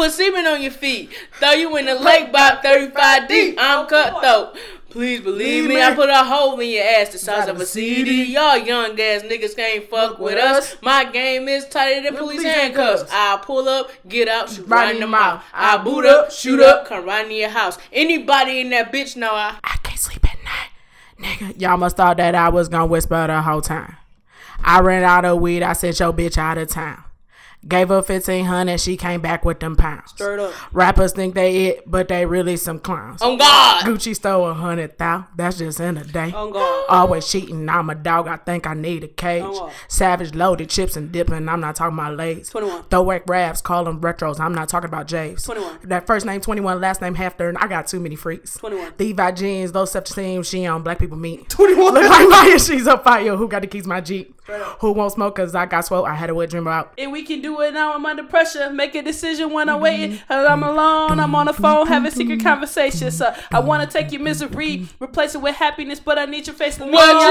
put semen on your feet. Throw you in the lake by 35 deep. I'm cutthroat. Please believe me, I put a hole in your ass the size of a CD. Y'all young ass niggas can't fuck with us. My game is tighter than police handcuffs. I'll pull up, get out, shoot right in the mouth. I'll boot up, shoot up, come right into your house. Anybody in that bitch know I can't sleep at night. Nigga, y'all must thought that I was gonna whisper the whole time. I ran out of weed, I sent your bitch out of town. Gave her $1,500, she came back with them pounds. Straight up. Rappers think they it, but they really some clowns. On God. Gucci stole 100,000, that's just in a day. On God. Always cheating, I'm a dog, I think I need a cage. Savage loaded, chips and dipping, I'm not talking about lays. 21. Throwback raps, call them retros, I'm not talking about J's. 21. That first name 21, last name half third, I got too many freaks. 21. Levi jeans, low self-esteem, she on black people meat. 21. Look like Maya, she's a fire, who got to keep my Jeep? Who won't smoke cause I got swole, I had a wet dream about. And we can do it now, I'm under pressure. Make a decision when I'm waiting. Cause I'm alone, I'm on the phone, having secret conversations. So I wanna take your misery, replace it with happiness, but I need your face to love. What you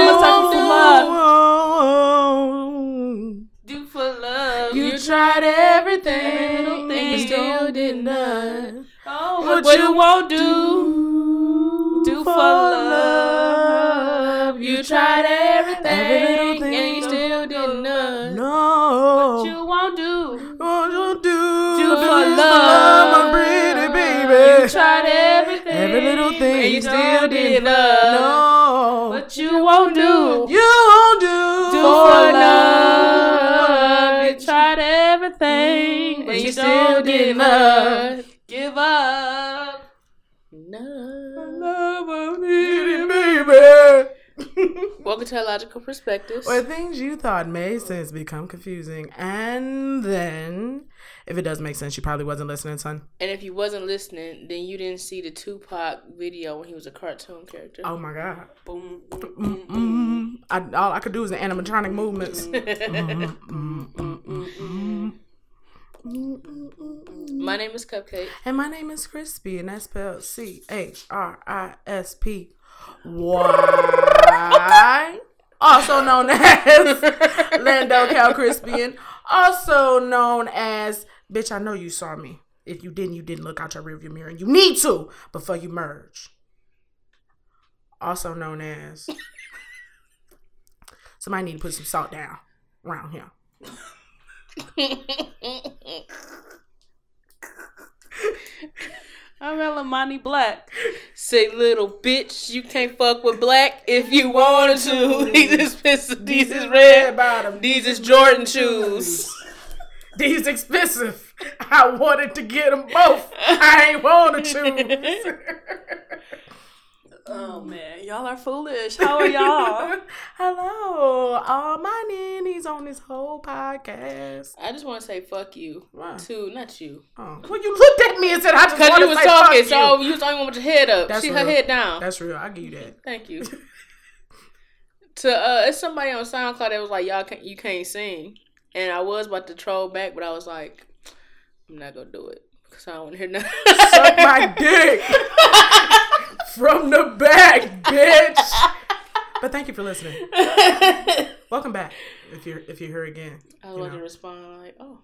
want? Do for love. You tried everything, little thing, you still did none. Oh, what you won't do, do for love. You tried everything, and you still did none. No. What you won't do, won't you do for love, my pretty baby. You tried everything, every little thing, and you still did none. No. What you won't do, you won't do, do for love. You tried everything, but you still did none. Give up. No. Love, I'm needy, baby. Welcome to Illogical Perspectives. Where things you thought made sense become confusing. And then, if it does make sense, you probably wasn't listening, son. And if you wasn't listening, then you didn't see the Tupac video when he was a cartoon character. Oh, my God. Boom. Mm, mm. All I could do was the animatronic movements. Mm, mm, mm, mm, mm. My name is Cupcake. And my name is Crispy, and that's spelled CHRISP. Why? Okay. Also known as Lando Calrissian. Also known as, bitch, I know you saw me. If you didn't look out your rearview mirror. You need to before you merge. Also known as, somebody need to put some salt down around here. I'm Elamani Black. Say little bitch, you can't fuck with black if you wanted to. These expensive. These is red bottom. These is Jordan shoes. These expensive. I wanted to get them both. I ain't wanted to. Oh, man. Y'all are foolish. How are y'all? Hello. All my nannies on this whole podcast. I just want to say fuck you. Why? To, not you. Oh. Well, you looked at me and said I just want to say fuck you. Because you was talking, so you was the only one with your head up. That's she real. Her head down. That's real. I give you that. Thank you. It's somebody on SoundCloud that was like, y'all, you can't sing. And I was about to troll back, but I was like, I'm not going to do it. Because I don't want to hear nothing. Suck my dick. From the back, bitch. But thank you for listening. Welcome back. If you're here again, I was about to respond. I'm like, oh.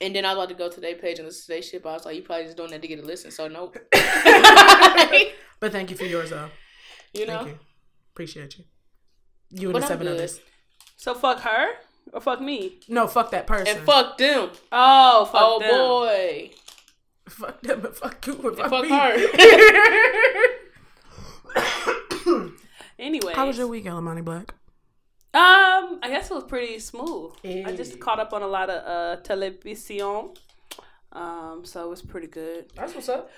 And then I was about to go to their page and listen to their shit. But I was like, you probably just doing that to get a listen. So nope. But thank you for yours, though. You know, thank you. Appreciate you. You and the seven others. So fuck her or fuck me? No, fuck that person and fuck them. Oh, fuck them. Oh boy. Fuck them and fuck you and fuck me. Her. Anyway, how was your week, Elamani Black? I guess it was pretty smooth. Hey. I just caught up on a lot of television. So it was pretty good. That's what's up.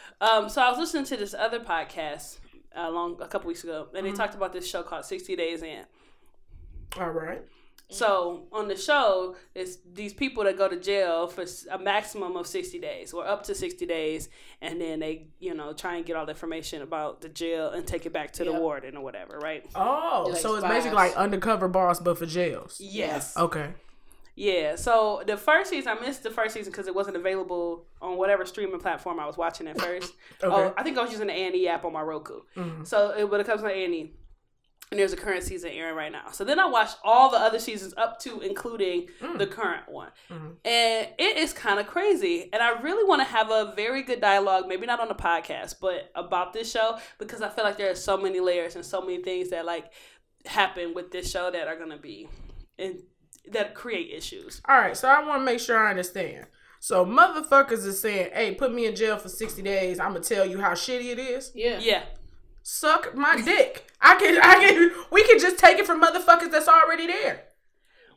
So I was listening to this other podcast a couple weeks ago, and they talked about this show called 60 Days In. All right. So on the show, it's these people that go to jail for a maximum of 60 days or up to 60 days. And then they, try and get all the information about the jail and take it back to the warden or whatever, right? Oh, like so it's basically like undercover boss, but for jails. Yes. Okay. Yeah. So the first season, I missed the first season because it wasn't available on whatever streaming platform I was watching at first. Okay. Oh, I think I was using the A&E app on my Roku. Mm-hmm. So when it comes to A&E. And there's a current season airing right now. So then I watched all the other seasons up to, including the current one. Mm-hmm. And it is kind of crazy. And I really want to have a very good dialogue, maybe not on the podcast, but about this show, because I feel like there are so many layers and so many things that like happen with this show that are going to be, and that create issues. All right. So I want to make sure I understand. So motherfuckers is saying, hey, put me in jail for 60 days. I'm going to tell you how shitty it is. Yeah. Yeah. Suck my dick. We can just take it from motherfuckers that's already there.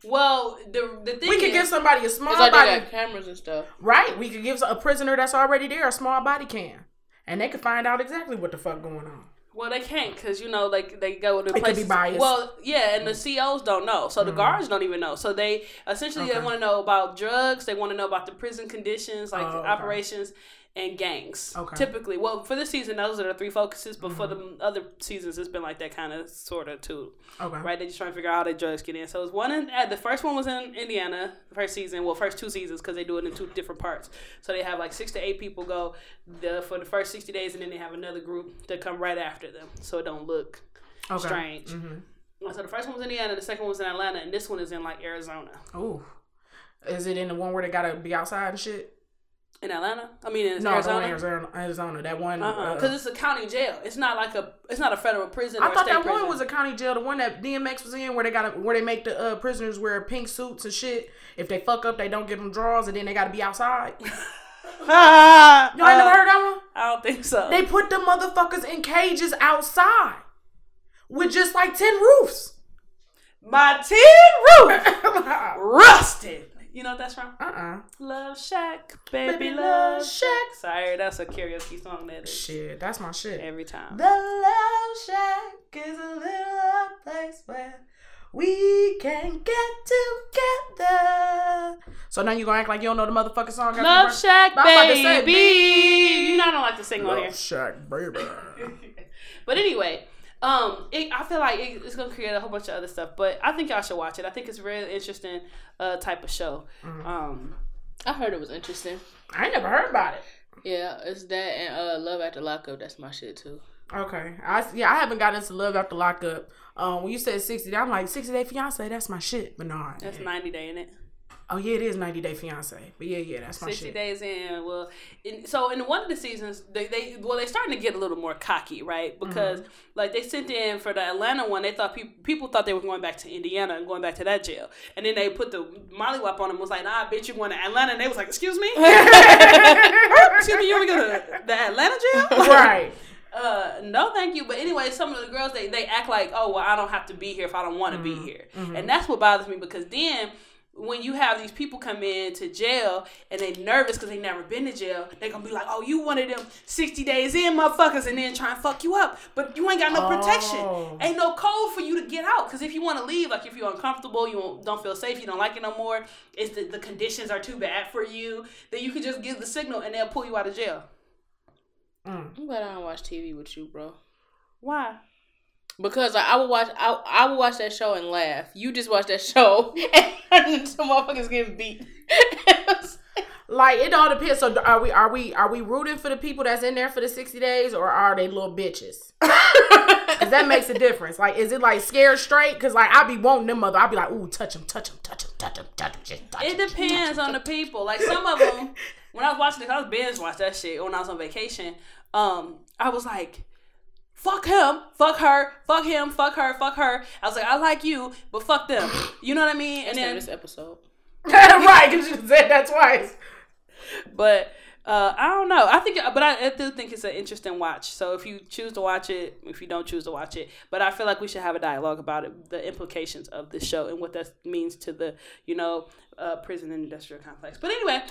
Well, the thing we could give somebody a small body. They got cameras and stuff. Right. We could give a prisoner that's already there a small body cam. And they could find out exactly what the fuck going on. Well, they can't because, you know, like they go to places. It could be biased. Well, yeah, and the COs don't know. So the guards don't even know. So they essentially they want to know about drugs. They want to know about the prison conditions, like operations. And gangs, typically. Well, for this season, those are the three focuses. But for the other seasons, it's been like that kind of sort of too. Okay. Right? They're just trying to figure out how the drugs get in. So it's one in, the first one was in Indiana, the first season. Well, first two seasons because they do it in two different parts. So they have like 6 to 8 people go for the first 60 days, and then they have another group that come right after them. So it don't look strange. Mm-hmm. So the first one was in Indiana, the second one was in Atlanta, and this one is in like Arizona. Oh. Is it in the one where they got to be outside and shit? In Atlanta? I mean, in Arizona? No, Arizona. That one. Because it's a county jail. It's not like it's not a federal prison. I thought that one was a county jail. The one that DMX was in where they make the prisoners wear pink suits and shit. If they fuck up, they don't give them draws and then they got to be outside. You ain't never heard that one? I don't think so. They put the motherfuckers in cages outside with just like 10 roofs. My 10 roof rusted. You know what that's from? Love Shack, baby love Shack. Sorry, that's a karaoke song that is. Shit, that's my shit. Every time. The Love Shack is a little place where we can get together. So now you gonna act like you don't know the motherfucking song? Love Shack, baby. You know I don't like to sing on here. Love Shack, baby. But anyway. I feel like it's gonna create a whole bunch of other stuff, but I think y'all should watch it. I think it's a really interesting type of show. Mm-hmm. I heard it was interesting. I ain't never heard about it. Yeah, it's that and Love After Lockup. That's my shit too. Okay, I haven't gotten into Love After Lockup. When you said 60, I'm like 60 Day Fiance. That's my shit, but no, that's 90 Day, innit? Oh yeah, it is 90 Day Fiance, but yeah, that's my 60 shit. 60 Days In, well, so in one of the seasons, they're starting to get a little more cocky, right? Because like they sent in for the Atlanta one, they thought people thought they were going back to Indiana and going back to that jail, and then they put the mollywop on them, was like, nah, bitch, you going to Atlanta, and they was like, excuse me, excuse me, you want to go to the Atlanta jail, right? No, thank you. But anyway, some of the girls they act like, oh well, I don't have to be here if I don't want to be here, and that's what bothers me because then. When you have these people come in to jail and they nervous because they never been to jail, they gonna be like, oh, you one of them 60 days in motherfuckers and then try and fuck you up. But you ain't got no protection. Ain't no code for you to get out. Because if you want to leave, like if you're uncomfortable, you don't feel safe, you don't like it no more, it's the conditions are too bad for you, then you can just give the signal and they'll pull you out of jail. I'm glad I don't watch TV with you, bro. Why? Because like, I would watch that show and laugh. You just watch that show and some motherfuckers getting beat. Like it all depends. So are we rooting for the people that's in there for the 60 days or are they little bitches? 'Cause that makes a difference. Like is it like scared straight? Because like I be wanting them mother. I be like, ooh, touch them, just touch them. It depends on the people. Like some of them, when I was watching this, I was binge watching that shit when I was on vacation. I was like. Fuck him, fuck her, fuck him, fuck her, fuck her. I was like, I like you, but fuck them. You know what I mean? And then this episode, right? Because you said that twice. But I don't know. I do think it's an interesting watch. So if you choose to watch it, if you don't choose to watch it, but I feel like we should have a dialogue about it, the implications of this show and what that means to the, you know, prison and industrial complex. But anyway,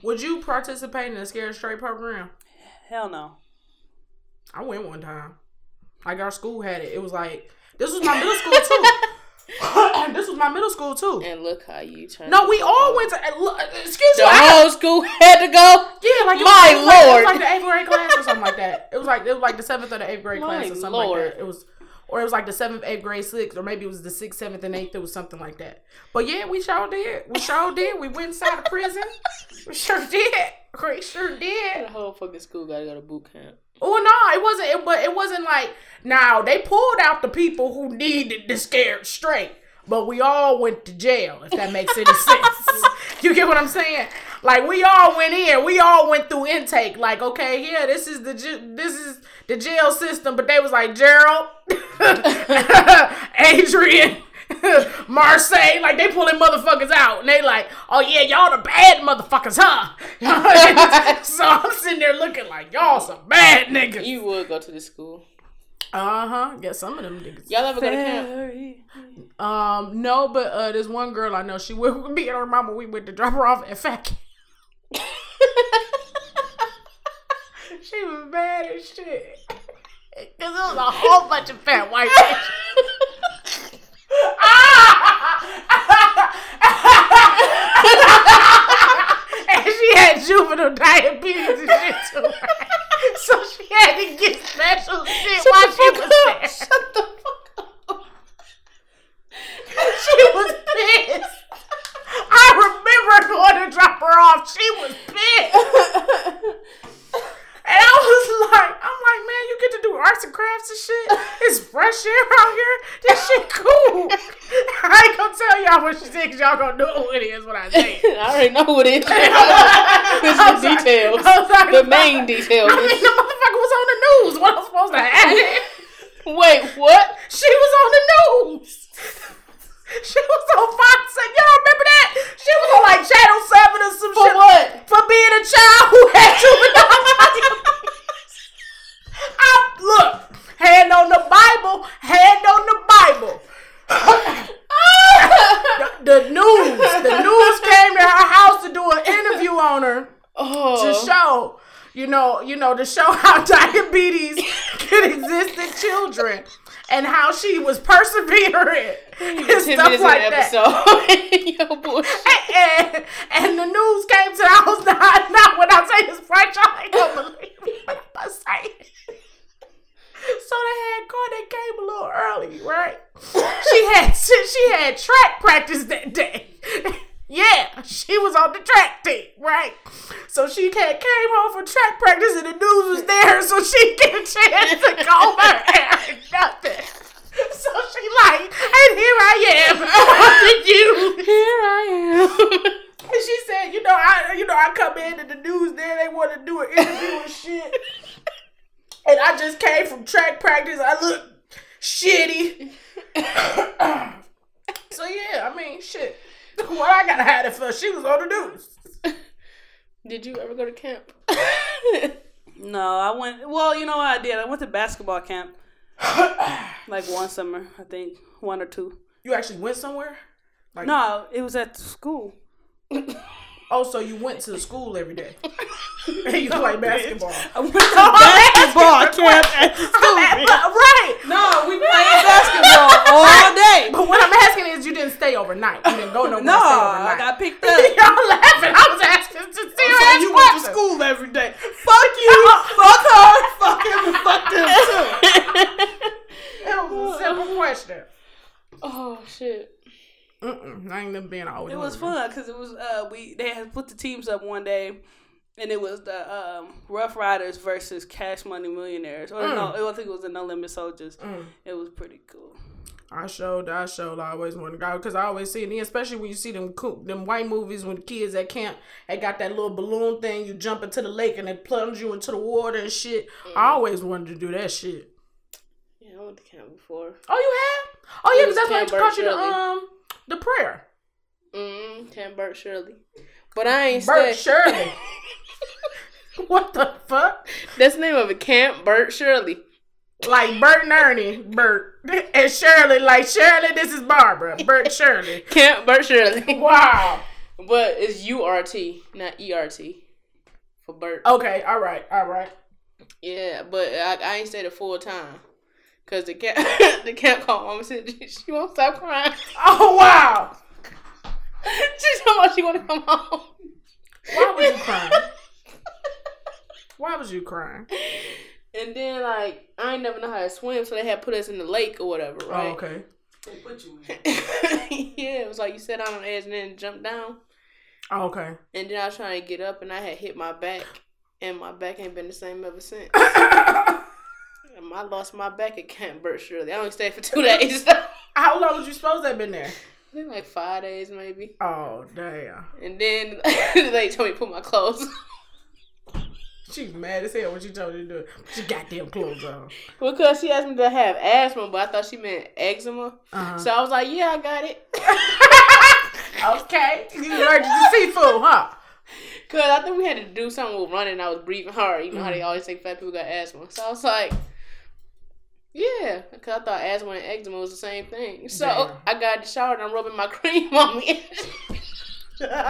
would you participate in a Scared Straight program? Hell no. I went one time. Like our school had it. It was like, this was my middle school too. And look how you turned. No, we all went to, excuse me. The whole school had to go? Yeah. Like it was like the 8th grade class or something like that. It was like the 7th or the 8th grade class or something like that. It was like the 7th, 8th grade, 6th, or maybe it was the 6th, 7th, and 8th. It was something like that. But yeah, we sure did. We went inside the prison. We sure did. Grace sure did. The whole fucking school gotta go to boot camp. Oh no, it wasn't. It wasn't like now they pulled out the people who needed the scared straight, but we all went to jail. If that makes any sense, you get what I'm saying? Like we all went in, we all went through intake. Like okay, yeah, this is the jail system, but they was like Gerald, Adrian. Marseille, like they pulling motherfuckers out and they like, oh yeah, y'all the bad motherfuckers, huh? So I'm sitting there looking like y'all some bad niggas. You would go to this school. Uh-huh. Yeah, some of them niggas. Y'all ever go to camp? No, but this one girl I know, she would be and her mama, we went to drop her off at Fat Camp. She was bad as shit. Cause it was a whole bunch of fat white bitches. And she had juvenile diabetes and shit too, so she had to get special shit while she was there. Shut the fuck up. She was pissed. I remember going to drop her off. She was pissed. And I'm like, man, you get to do arts and crafts and shit. It's fresh air out here. This shit cool. I ain't gonna tell y'all what she said, cause y'all gonna know who it is when I say it. I already know who it is. It's the details. The main details. I mean, the motherfucker was on the news. What am I supposed to add? Wait, what? She was on the news. She was on Fox, and y'all remember that? She was on like Channel 7 or some shit. For what? For being a child who had juvenile diabetes. Look, hand on the Bible. the news came to her house to do an interview on her to show, to show how diabetes can exist in children. And how she was perseverant and stuff like that. And the news came to the house. Now when I say this right, y'all ain't gonna believe me. But I'm saying. So they came a little early, right? She had track practice that day. Yeah, she was on the track team, right? So she came home from track practice and the news was there, so she get a chance to comb her hair and nothing. So she like, and here I am, after you. Here I am. And she said, I come in and the news there, they want to do an interview and shit. And I just came from track practice, I look shitty. So yeah, I mean, shit. Well, I gotta hide it for? She was on the news. Did you ever go to camp? No, I went. Well, you know what I did? I went to basketball camp. Like one summer, I think. One or two. You actually went somewhere? Like, no, it was at school. Oh, so you went to school every day. And you played basketball. I went to basketball camp at the school. Right. No, we played basketball all day. But what I'm asking is you didn't stay overnight. You didn't go nowhere. No, I got picked up. Y'all laughing. I was asking to see her. So you went to school every day. Fuck you. Fuck her. Fuck him and fuck them too. That was a simple question. Oh, shit. I ain't never been always. It was fun because it was they had put the teams up one day, and it was the Rough Riders versus Cash Money Millionaires. Or no, I think it was the No Limit Soldiers. It was pretty cool. I showed. I always wanted to go because I always see it, especially when you see them white movies when the kids at camp they got that little balloon thing. You jump into the lake and they plunge you into the water and shit. I always wanted to do that shit. Yeah, I went to camp before. Oh, you have? Oh yeah, because that's why I caught you the prayer. Camp Burt Shirley. But I ain't Burt Shirley. What the fuck? That's the name of it. Camp Burt Shirley. Like Burt and Ernie. Burt. And Shirley. Like Shirley, this is Barbara. Burt Shirley. Camp Burt Shirley. Wow. But it's URT, not ERT. For Burt. Okay. All right. Yeah, but I ain't stayed a full time. Cause the camp called mom and said she won't stop crying. Oh wow! She told me she wanted to come home. Why was you crying? And then like I ain't never know how to swim, so they had put us in the lake or whatever, right? Oh, okay. They put you in. Yeah, it was like you sat down on the edge and then jumped down. Oh, okay. And then I was trying to get up and I had hit my back. And my back ain't been the same ever since. I lost my back at Camp Burt Shirley. I only stayed for 2 days. How long was you supposed to have been there? Been like 5 days, maybe. Oh, damn. And then they told me to put my clothes on. She's mad as hell when she told me to do it. She got them clothes on. Well, because she asked me to have asthma, but I thought she meant eczema. Uh-huh. So I was like, yeah, I got it. Okay. You allergic to seafood, huh? Because I think we had to do something with running. I was breathing hard. You know how they always think fat people got asthma. So I was like, yeah. Because I thought asthma and eczema was the same thing. So I got in the shower and I'm rubbing my cream on me. She probably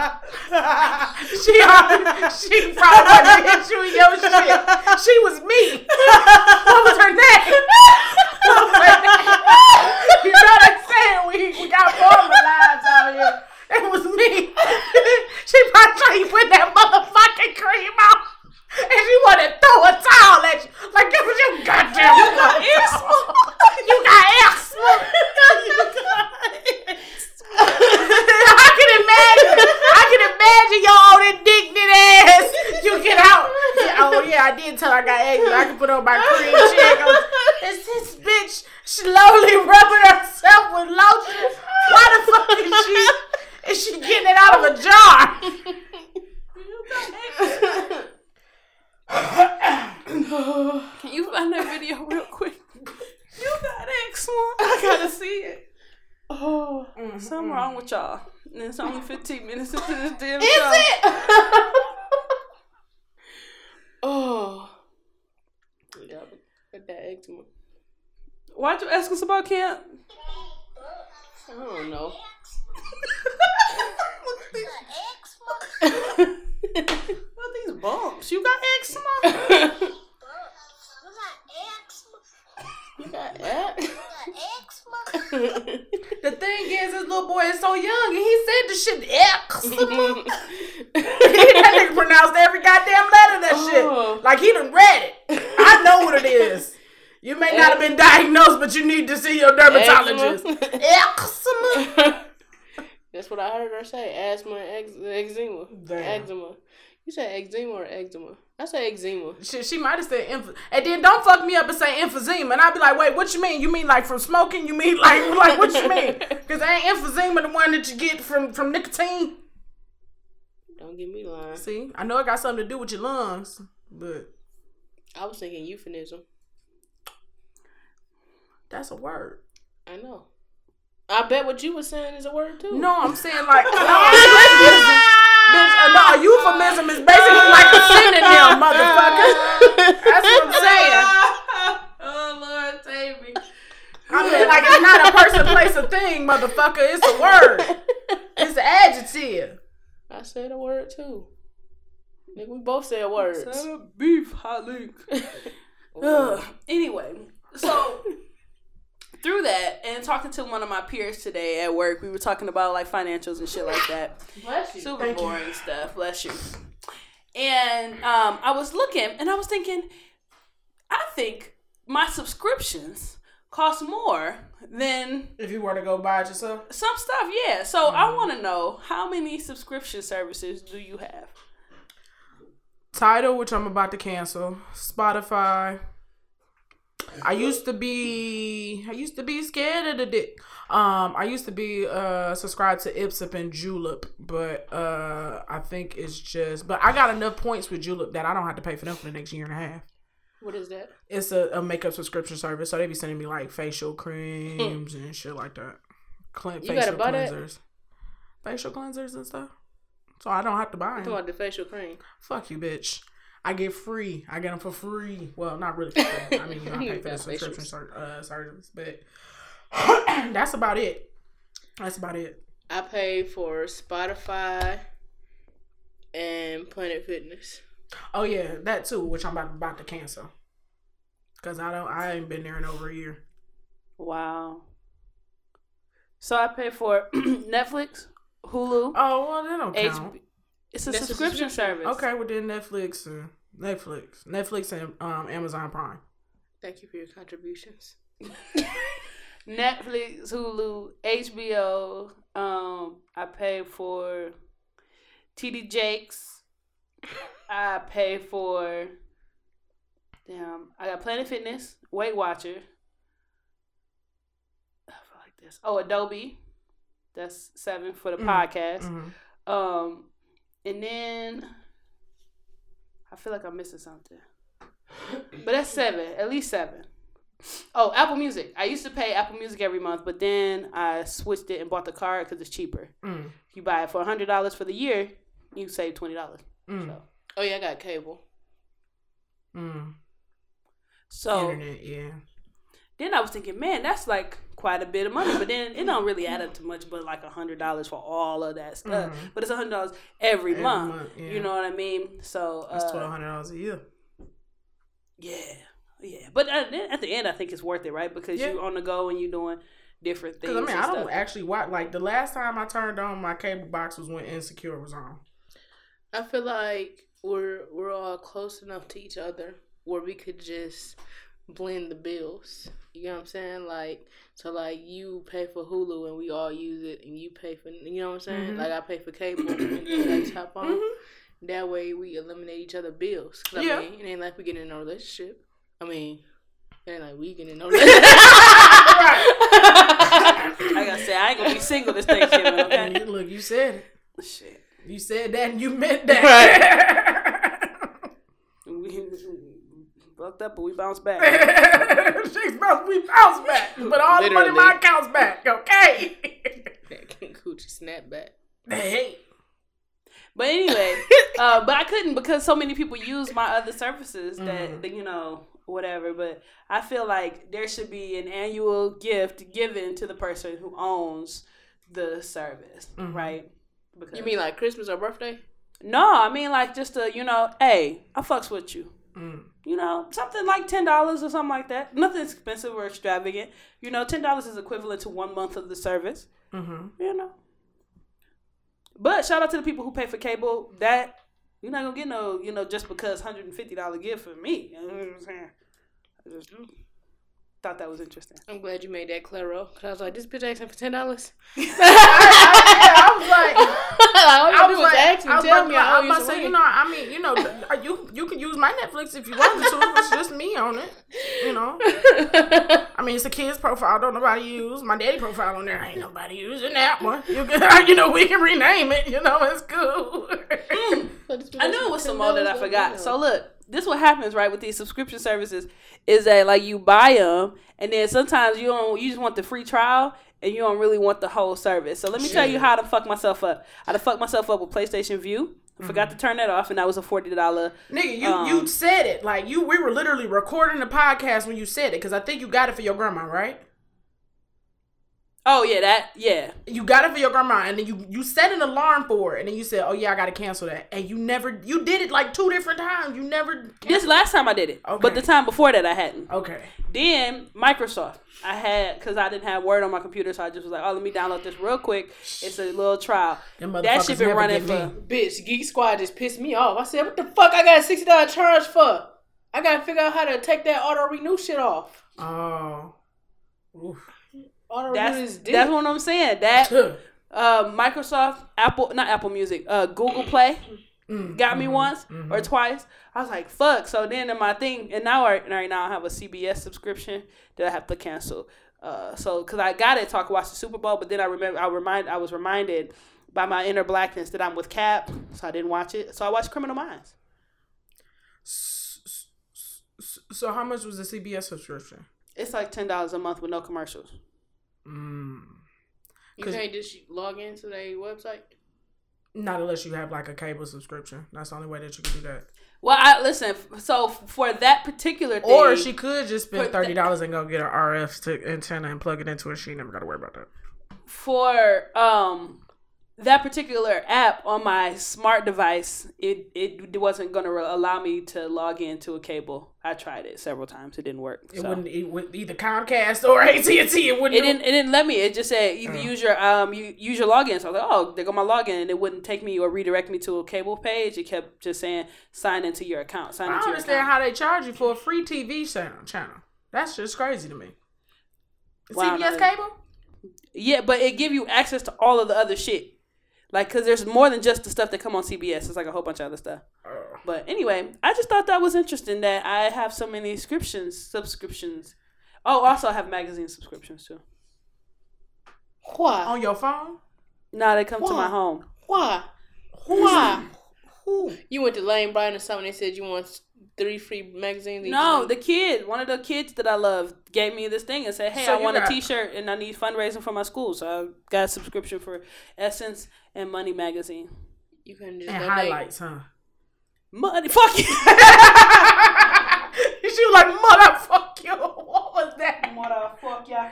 hit you in your shit. She was me. What was her name? You know what I'm saying? We got formalized out here. It was me. She probably tried to put that motherfucking cream on. And she wanted to throw a towel at you. Like, give me your goddamn got asthma. You got asthma. I can imagine. I can imagine your old indignant ass. You get out. Yeah, oh, yeah, I did tell her I got asthma. I can put on my cream. She goes, is this bitch slowly rubbing herself with lotion? Why the fuck is she... Is she getting it out of a jar? Can you find that video real quick? You got eczema. I gotta see it. Oh, something wrong with y'all. And it's only 15 minutes into this damn show. Is it? Oh. Yeah, got that eczema. Why'd you ask us about camp? I don't know. What are these bumps? You got eczema? You got eczema? The thing is, this little boy is so young, and he said the shit eczema. That nigga pronounced every goddamn letter of that shit. Like, he done read it. I know what it is. You may not have been diagnosed, but you need to see your dermatologist. Eczema. That's what I heard her say. Asthma and eczema. Damn. Eczema. You said eczema or eczema? I said eczema. She might have said emphysema. And then don't fuck me up and say emphysema. And I'd be like, wait, what you mean? You mean like from smoking? You mean like what you mean? Because ain't emphysema the one that you get from nicotine? Don't get me lying. See? I know it got something to do with your lungs, but... I was thinking euphemism. That's a word. I know. I bet what you were saying is a word too. No, I'm saying like a euphemism is basically like a synonym, motherfucker. That's what I'm saying. Oh Lord, save me. I mean, like it's not a person, place, a thing, motherfucker. It's a word. It's an adjective. I said a word too. Nigga, we both said words. I said a beef hot link. Anyway, so. Through that and talking to one of my peers today at work, we were talking about like financials and shit like that. Bless you. Super Thank boring you. Stuff. Bless you. And I was looking and I was thinking, I think my subscriptions cost more than if you were to go buy it yourself. Some stuff, yeah. So I want to know how many subscription services do you have? Tidal, which I'm about to cancel. Spotify. I used to be scared of the dick. I used to be subscribed to Ipsip and Julep, but I think it's just. But I got enough points with Julep that I don't have to pay for them for the next year and a half. What is that? It's a makeup subscription service, so they be sending me like facial creams and shit like that. You facial gotta buy cleansers, that? Facial cleansers and stuff. So I don't have to buy them. You talking about the facial cream? Fuck you, bitch. I get free. I get them for free. Well, not really for free. I mean, you know, I pay for the subscription service, but that's about it. That's about it. I pay for Spotify and Planet Fitness. Oh, yeah. That, too, which I'm about to cancel. Because I ain't been there in over a year. Wow. So I pay for Netflix, Hulu. Oh, well, that don't count. It's a subscription service. Okay, well then Netflix and Amazon Prime. Thank you for your contributions. Netflix, Hulu, HBO. I pay for TD Jakes. I pay for, damn, I got Planet Fitness, Weight Watcher. I feel like this. Oh, Adobe. That's $7 for the podcast. Mm-hmm. And then I feel like I'm missing something. But that's $7, at least $7. Oh, Apple Music. I used to pay Apple Music every month, but then I switched it and bought the card because it's cheaper. Mm. You buy it for $100 for the year, you save $20. Mm. So. Oh, yeah, I got cable. Mm. So, internet, yeah. Then I was thinking, man, that's like quite a bit of money, but then it don't really add up to much, but like $100 for all of that stuff. Mm-hmm. But it's $100 every month. Yeah. You know what I mean? So that's $1,200 a year. Yeah. Yeah, but at the end, I think it's worth it, right? Because you're on the go and you're doing different things. Because, I mean, I don't actually watch. Like, the last time I turned on my cable box was when Insecure was on. I feel like we're all close enough to each other where we could just blend the bills. You know what I'm saying? Like, so, like, you pay for Hulu and we all use it, and you pay for, you know what I'm saying? Mm-hmm. Like, I pay for cable and you guys hop on. Mm-hmm. That way, we eliminate each other's bills. Cause, I mean, it ain't like we get in a relationship. I mean, and like we getting no. Like I said, I ain't gonna be single this Thanksgiving. Okay? Look, you said it. Shit, you said that and you meant that. Right. We fucked up, but we bounced back. We bounced back, but all the money in my account's back. Okay. That King Coochie snap back. Hey. But anyway, but I couldn't because so many people use my other services that you know. Whatever, but I feel like there should be an annual gift given to the person who owns the service, right? Because you mean like Christmas or birthday? No, I mean like just a, you know, hey, I fucks with you. Mm. You know, something like $10 or something like that. Nothing expensive or extravagant. You know, $10 is equivalent to 1 month of the service. Mm-hmm. You know. But shout out to the people who pay for cable. That you're not gonna get no, you know, just because $150 gift for me. You know what I'm saying? I just thought that was interesting. I'm glad you made that claro, because I was like, this bitch asking for $10. I was like, you know, I mean, you know, you can use my Netflix if you want to. It's just me on it, you know. I mean, it's a kid's profile. Don't nobody use my daddy profile on there. Ain't nobody using that one. You can, you know, we can rename it. You know, it's cool. I knew it was some more that I forgot. So look, this is what happens, right, with these subscription services is that like you buy them and then sometimes you don't, you just want the free trial and you don't really want the whole service. So let me tell you how to fuck myself up. I done fucked myself up with PlayStation View. I forgot to turn that off, and that was a $40. Nigga, you said it like we were literally recording the podcast when you said it because I think you got it for your grandma, right? Oh, yeah, You got it for your grandma, and then you set an alarm for it, and then you said, oh, yeah, I got to cancel that. And you did it like 2 different times. You never. This last time I did it, okay. But the time before that I hadn't. Okay. Then Microsoft, I had, because I didn't have Word on my computer, so I just was like, oh, let me download this real quick. It's a little trial. That shit been running for. Bitch, Geek Squad just pissed me off. I said, what the fuck I got a $60 charge for? I got to figure out how to take that auto-renew shit off. Oh. Oof. That's what I'm saying. That Microsoft, Apple, not Apple Music, Google Play got me once or twice. I was like, fuck. So then in my thing, and now right now I have a CBS subscription that I have to cancel. So because I got it, so I could watch the Super Bowl, but then I was reminded by my inner blackness that I'm with Cap, so I didn't watch it. So I watched Criminal Minds. So how much was the CBS subscription? It's like $10 a month with no commercials. You can't just log into their website? Not unless you have like a cable subscription. That's the only way that you can do that. Well, listen, so for that particular thing. Or she could just spend $30 and go get an RF antenna and plug it into it. She never got to worry about that. For that particular app on my smart device, it wasn't going to allow me to log into a cable. I tried it several times. It didn't work. It wouldn't either Comcast or AT&T. It didn't let me. It just said either use your login. So I was like, oh, there go my login, and it wouldn't take me or redirect me to a cable page. It kept just saying sign into your account. I don't understand how they charge you for a free TV channel. That's just crazy to me. Wow, CBS cable? Yeah, but it give you access to all of the other shit. Like, because there's more than just the stuff that come on CBS. It's like a whole bunch of other stuff. But anyway, I just thought that was interesting that I have so many subscriptions. Oh, also I have magazine subscriptions, too. Why? On your phone? No, they come to my home. Why? Who? You went to Lane Bryant or something. They said you want 3 free magazines. No, the kid, one of the kids that I love, gave me this thing and said, "Hey, I want a T-shirt and I need fundraising for my school." So I got a subscription for Essence and Money magazine. You couldn't just highlights, huh? Money, fuck you. She was like, "Motherfuck you." What was that? Motherfuck ya.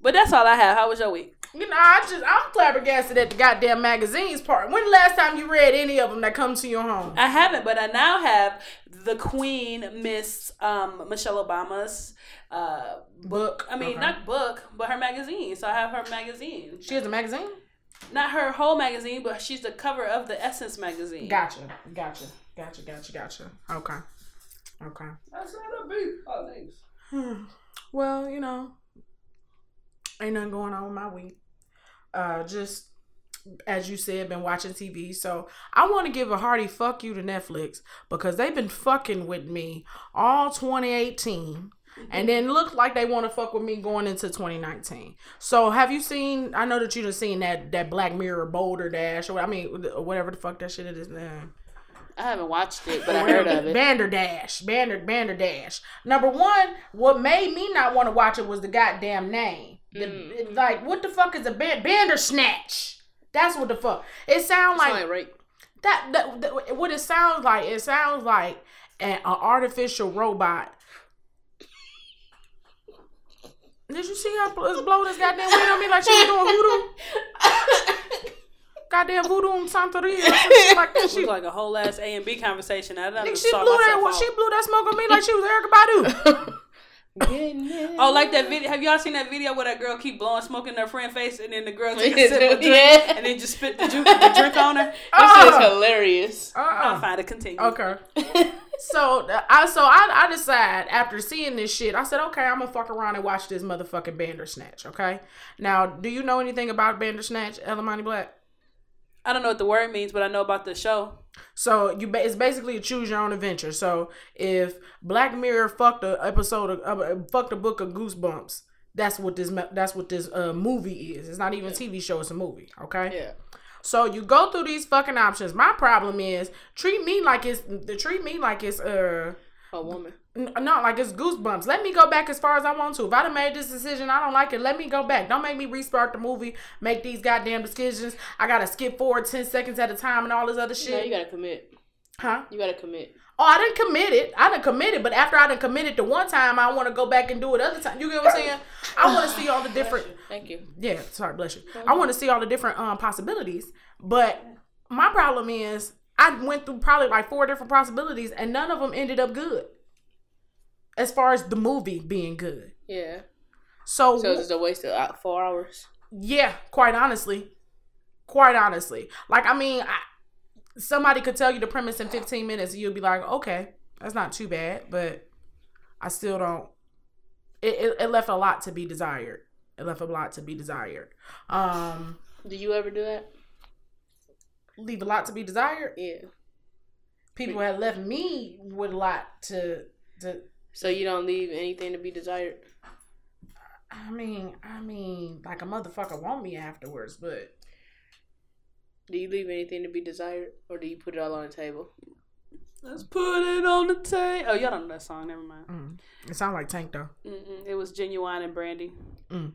But that's all I have. How was your week? You know, I'm flabbergasted at the goddamn magazines part. When the last time you read any of them that come to your home? I haven't, but I now have the Queen, Miss Michelle Obama's book. I mean, not book, but her magazine. So I have her magazine. She has a magazine? Not her whole magazine, but she's the cover of the Essence magazine. Gotcha. Okay. That's not a beat. Oh, thanks. Well, you know. Ain't nothing going on with my week. Just, as you said, been watching TV. So, I want to give a hearty fuck you to Netflix because they've been fucking with me all 2018 and then look like they want to fuck with me going into 2019. So, have you seen, I know that you done seen that Black Mirror Boulder Dash or whatever the fuck that shit it is now. I haven't watched it, but I heard of it. Bandersnatch. Number one, what made me not want to watch it was the goddamn name. Like, what the fuck is a Bandersnatch? That's what the fuck. It sounds like right. That what it sounds like. It sounds like an artificial robot. Did you see her blow this goddamn wind on me like she was doing voodoo? Goddamn voodoo and Santeria. Like that. She was like a whole ass A&B conversation. I don't know. She blew that smoke on me like she was Erykah Badu. Oh, like that video. Have y'all seen that video where that girl keep blowing smoke in her friend's face and then the girl takes a sip of drink and then just spit the drink on her? This is hilarious. I'll find it. Continue. Okay. So I decide after seeing this shit, I said, okay, I'm gonna fuck around and watch this motherfucking Bandersnatch, okay? Now, do you know anything about Bandersnatch, Elamani Black? I don't know what the word means, but I know about the show. So it's basically a choose your own adventure. So if Black Mirror fucked a book of Goosebumps, that's what this movie is. It's not even a TV show; it's a movie. Okay. Yeah. So you go through these fucking options. My problem is treat me like it's a woman. No, like it's Goosebumps. Let me go back as far as I want to. If I done made this decision, I don't like it. Let me go back. Don't make me restart the movie. Make these goddamn decisions. I gotta skip forward 10 seconds at a time and all this other shit. No, you gotta commit. Huh? You gotta commit. Oh, I done committed, but after I done committed the one time, I want to go back and do it other time. You get what I'm saying? I want to see all the different. Thank you. Yeah, sorry, bless you. I want to see all the different possibilities, but my problem is I went through probably like 4 different possibilities, and none of them ended up good. As far as the movie being good. Yeah. So it's a waste of 4 hours. Yeah, quite honestly. Like, I mean, somebody could tell you the premise in 15 minutes and you'll be like, okay, that's not too bad. But I still don't. It left a lot to be desired. Do you ever do that? Leave a lot to be desired? Yeah. People had left me with a lot to So you don't leave anything to be desired? I mean, like a motherfucker want me afterwards, but... Do you leave anything to be desired? Or do you put it all on the table? Let's put it on the table. Oh, y'all don't know that song. Never mind. It sounds like Tank, though. It was Genuine and Brandy. Same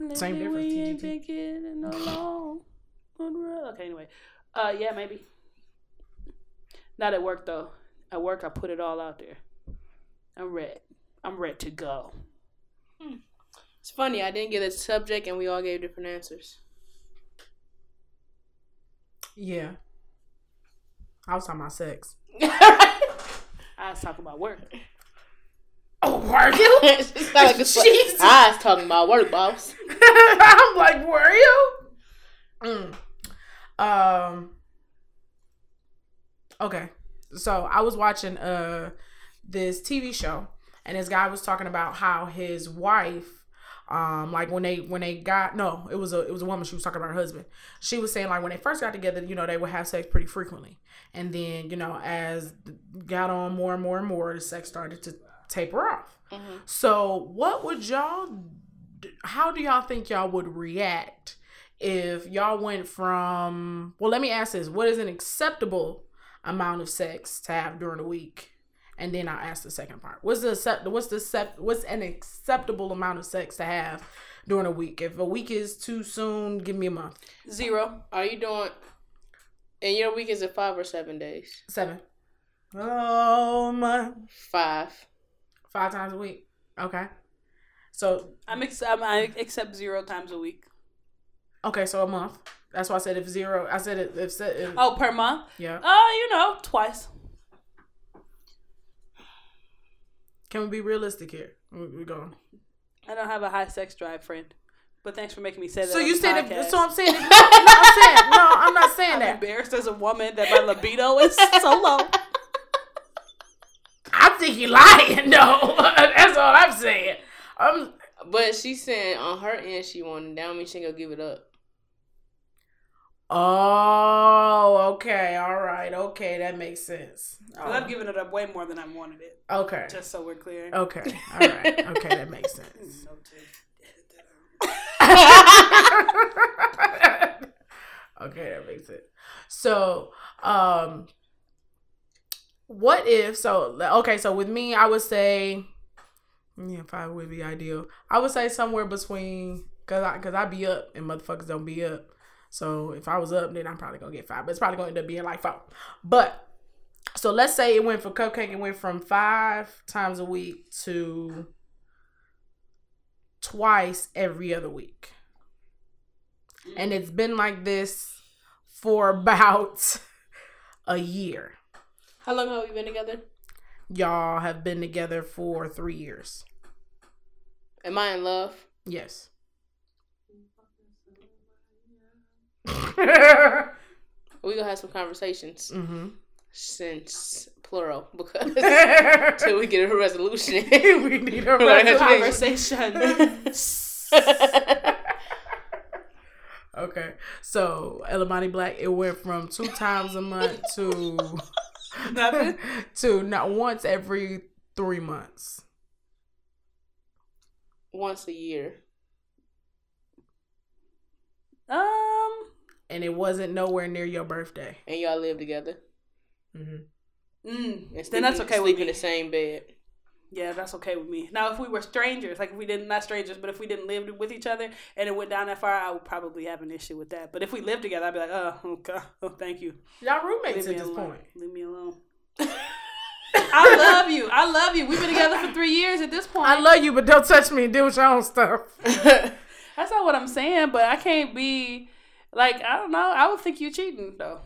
difference. We ain't been getting along. Okay, anyway. Yeah, maybe. Not at work, though. At work, I put it all out there. I'm ready to go. It's funny. I didn't get a subject, and we all gave different answers. Yeah. I was talking about sex. I was talking about work. Oh, were you? It's not like Jesus. I was talking about work, boss. I'm like, were you? Okay. So I was watching this TV show, and this guy was talking about how his wife Like it was a woman, she was talking about her husband. She was saying, like, when they first got together, you know, they would have sex pretty frequently. And then, you know, as got on more and more and more, the sex started to taper off. Mm-hmm. So what would how do y'all think y'all would react if y'all went from, well, let me ask this, what is an acceptable amount of sex to have during the week? And then I'll ask the second part. What's an acceptable amount of sex to have during a week? If a week is too soon, give me a month. 0. Are you doing? And your week is at 5 or 7 days? 7. Oh my. 5. 5 times a week. Okay. So I accept 0 times a week. Okay, so a month. That's why I said if 0. I said if oh, per month. Yeah. Oh, you know, twice. Can we be realistic here? We're going. I don't have a high sex drive, friend. But thanks for making me say that. So you said that. So I'm saying that. No, I'm not saying I'm that. I'm embarrassed as a woman that my libido is so low. I think you're lying, though. That's all I'm saying. But she's saying on her end she wanted down me. She ain't gonna give it up. Oh, okay. All right. Okay. That makes sense. Well, I've given it up way more than I wanted it. Okay. Just so we're clear. Okay. All right. Okay. That makes sense. Okay. That makes sense. So, what if, so with me, I would say, yeah, 5 would be ideal. I would say somewhere between, cause I be up and motherfuckers don't be up. So if I was up, then I'm probably going to get 5. But it's probably going to end up being like 4. But, so let's say it went from 5 times a week to twice every other week. And it's been like this for about a year. How long have we been together? Y'all have been together for 3 years. Am I in love? Yes. We gonna have some conversations, mm-hmm. Since plural, because till we get a resolution, we need a conversation. Okay, so Elamani Black, it went from 2 times a month to nothing to not once every 3 months, once a year. And it wasn't nowhere near your birthday. And y'all live together. Mm-hmm. Then that's okay with me. Sleep in the same bed. Yeah, that's okay with me. Now, if we were strangers, like if we didn't, not strangers, but if we didn't live with each other and it went down that far, I would probably have an issue with that. But if we lived together, I'd be like, oh, God, oh, thank you. Y'all roommates at this point. Leave me alone. I love you. I love you. We've been together for 3 years at this point. I love you, but don't touch me and deal with your own stuff. That's not what I'm saying, but I can't be... Like, I don't know. I would think you cheating, though.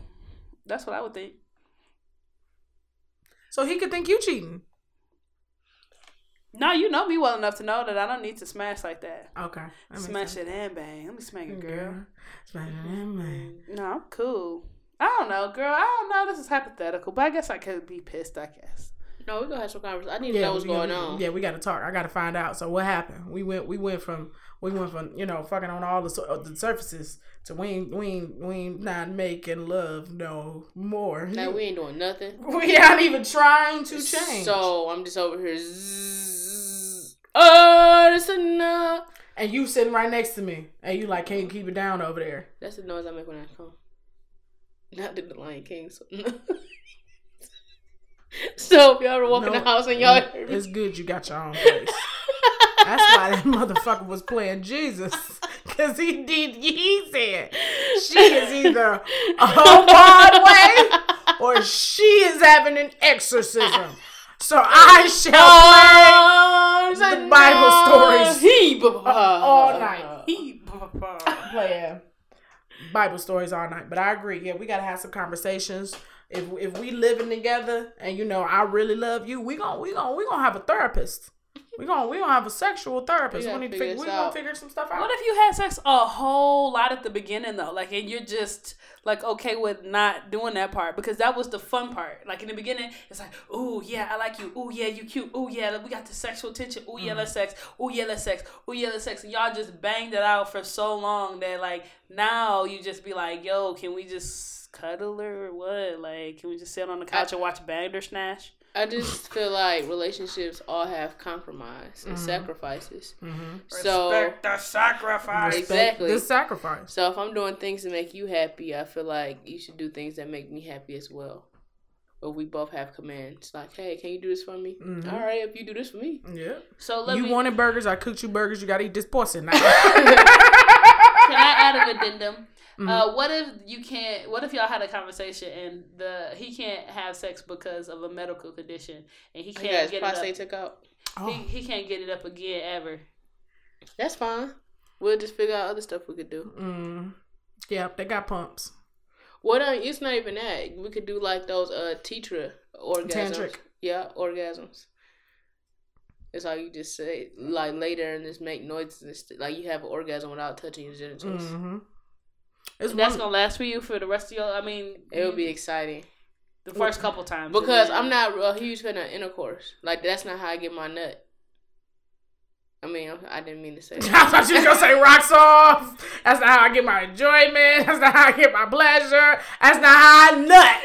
That's what I would think. So he could think you cheating. No, you know me well enough to know that I don't need to smash like that. Okay. Smash it and bang. Let me smack it, girl. Smash it and bang. No, I'm cool. I don't know, girl. I don't know. This is hypothetical, but I guess I could be pissed, I guess. No, we're going to have some conversation. I need to know what's going on. Yeah, we got to talk. I got to find out. So what happened? We went from, you know, fucking on all the surfaces to we ain't not making love no more. Now we ain't doing nothing. We not even trying to change. So I'm just over here. Oh, that's enough. And you sitting right next to me. And you like, can't keep it down over there. That's the noise I make when I come. Not the Lion King. So if y'all were walking the house and y'all heard me. It's good you got your own place. That's why that motherfucker was playing Jesus. Because he said, she is either on Broadway or she is having an exorcism. So I shall play the Bible stories all night. Playing Bible stories all night. But I agree. Yeah, we got to have some conversations. If we living together and, you know, I really love you, we gonna have a therapist. We gonna have a sexual therapist. We gonna figure some stuff out. What if you had sex a whole lot at the beginning though, like, and you're just like okay with not doing that part because that was the fun part. Like in the beginning, it's like, ooh yeah, I like you. Ooh yeah, you cute. Ooh yeah, we got the sexual tension. Ooh yeah, let's sex. Ooh yeah, let's sex. Ooh yeah, let's sex. And y'all just banged it out for so long that like now you just be like, yo, can we just cuddle or what? Like, can we just sit on the couch and watch Bandersnatch? I just feel like relationships all have compromise and sacrifices. Mm-hmm. So, respect the sacrifice. Exactly. The sacrifice. So if I'm doing things to make you happy, I feel like you should do things that make me happy as well. But we both have commands. Like, hey, can you do this for me? Mm-hmm. All right, if you do this for me. Yeah. So let me. You wanted burgers. I cooked you burgers. You got to eat this portion now. Can I add an addendum? Mm-hmm. What if y'all had a conversation and he can't have sex because of a medical condition and he can't get it up. His prostate took out. Oh. He can't get it up again ever. That's fine. We'll just figure out other stuff we could do. Mm. Yeah, they got pumps. Well, it's not even that. We could do like those tetra orgasms. Tantric. Yeah, orgasms. It's like you just say like later and just make noises and like you have an orgasm without touching your genitals. Mm-hmm. That's gonna last for you for the rest of your. I mean, it'll be exciting the first couple times because I'm not a huge fan of intercourse. Like that's not how I get my nut. I mean, I didn't mean to say that. I thought you was gonna say rocks off. That's not how I get my enjoyment. That's not how I get my pleasure. That's not how I nut.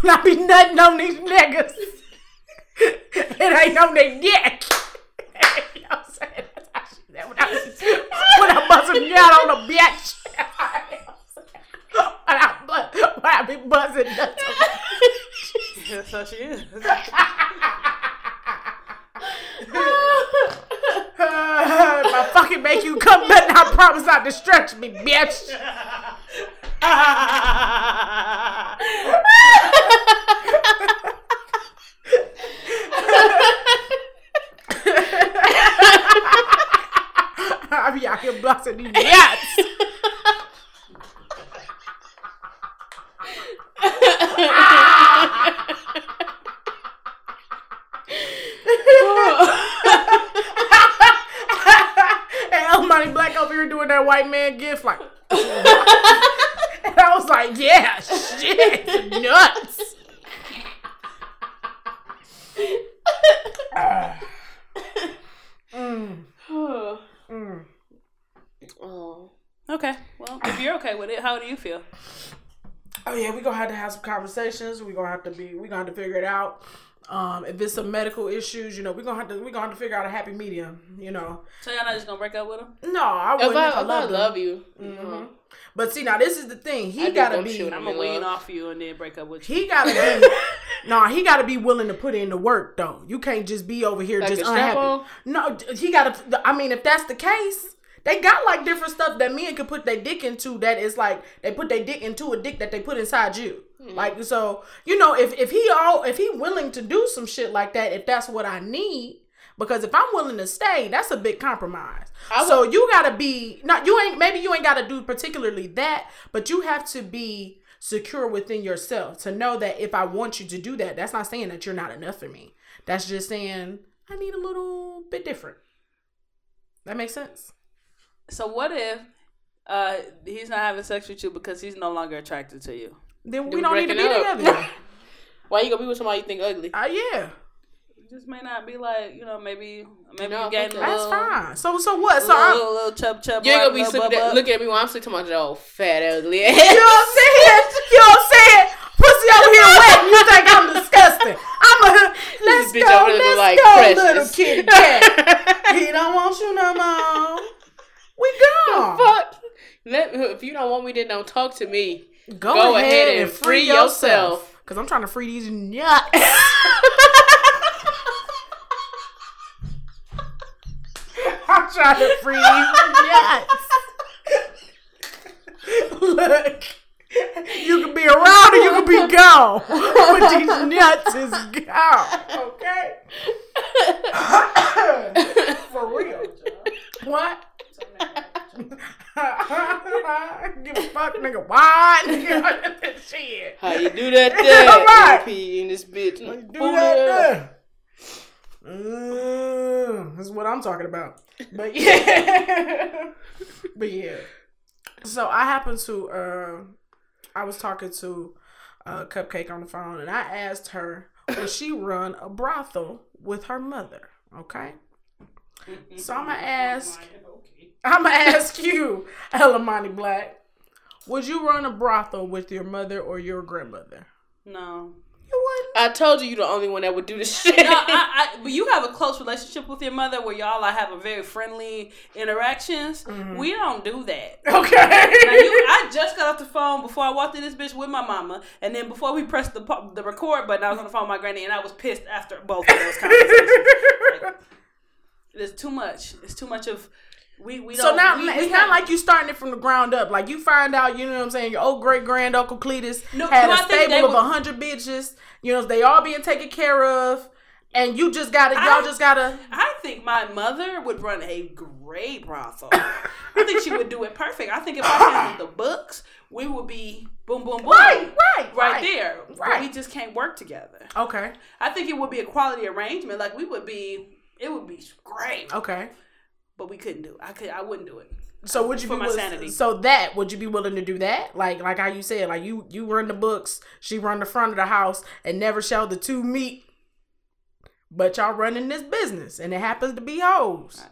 When I be nutting on these niggas, it ain't on their dick. You know what I'm saying? When I bust a nut on a bitch. I be buzzing nuts. That's how she is. If I fucking make you come back, I promise not to stretch me, bitch. I be out here busting these nuts. Elamani Black over here doing that white man gift like, and I was like, yeah, shit, nuts. Okay, well, if you're okay with it, how do you feel? Oh yeah, we're gonna have to have some conversations. We're gonna have to figure it out. If it's some medical issues, you know, we're gonna have to figure out a happy medium, you know. So y'all not just gonna break up with him? No, I wouldn't. If I love you. Mm-hmm. But see, now this is the thing. I'm gonna wean off you and then break up with you. He gotta be willing to put in the work though. You can't just be over here like just unhappy. No, he gotta. I mean, if that's the case. They got, like, different stuff that men could put their dick into that is, like, they put their dick into a dick that they put inside you. Mm-hmm. Like, so, you know, if he willing to do some shit like that, if that's what I need, because if I'm willing to stay, that's a big compromise. So, you gotta be, maybe you ain't gotta do particularly that, but you have to be secure within yourself to know that if I want you to do that, that's not saying that you're not enough for me. That's just saying, I need a little bit different. That makes sense. So what if he's not having sex with you because he's no longer attracted to you? Then we don't need to be together. Why you gonna be with somebody you think ugly? Yeah. Just may not be like, you know, maybe you getting a little... That's fine. So what? So little chub. You ain't gonna be looking at me while I'm sitting to my old fat ugly ass. You know what I'm saying? Pussy over here wet. You think I'm disgusting. Let's go, little kitty cat. He don't want you no more. We gone. Fuck. If you don't want me, then don't talk to me. Go ahead and free yourself. Because I'm trying to free these nuts. I'm trying to free these nuts. Look. You can be around or you can be gone. But these nuts is gone. Okay? For real, John. What? Give a fuck, nigga. Why? Nigga, shit. How you do that there? Right. Pee in this bitch. How you do that there? on. That's what I'm talking about. But yeah. But yeah. So I happened to, I was talking to Cupcake on the phone, and I asked her, will she run a brothel with her mother? Okay. So I'm going to ask you, Elamani Black, would you run a brothel with your mother or your grandmother? No. You wouldn't? I told you you're the only one that would do this shit. No, but you have a close relationship with your mother where y'all like have a very friendly interactions. Mm-hmm. We don't do that. Okay. Now I just got off the phone before I walked in this bitch with my mama, and then before we pressed the record button, I was on the phone with my granny, and I was pissed after both of those conversations. Like, it's too much. It's too much of... We don't, so now it's not like you starting it from the ground up. Like you find out, you know what I'm saying, your old great grand uncle Cletus had a stable of 100 bitches. You know, they all being taken care of, and you just gotta, y'all just gotta. I think my mother would run a great brothel. I think she would do it perfect. I think if I handled the books, we would be boom, boom, boom, right there. Right, but we just can't work together. Okay, I think it would be a quality arrangement. Like it would be great. Okay. But we couldn't do it. I wouldn't do it. So would you for be my sanity? So that would you be willing to do that? Like how you said, like you run the books, she run the front of the house, and never shall the two meet. But y'all running this business, and it happens to be hoes.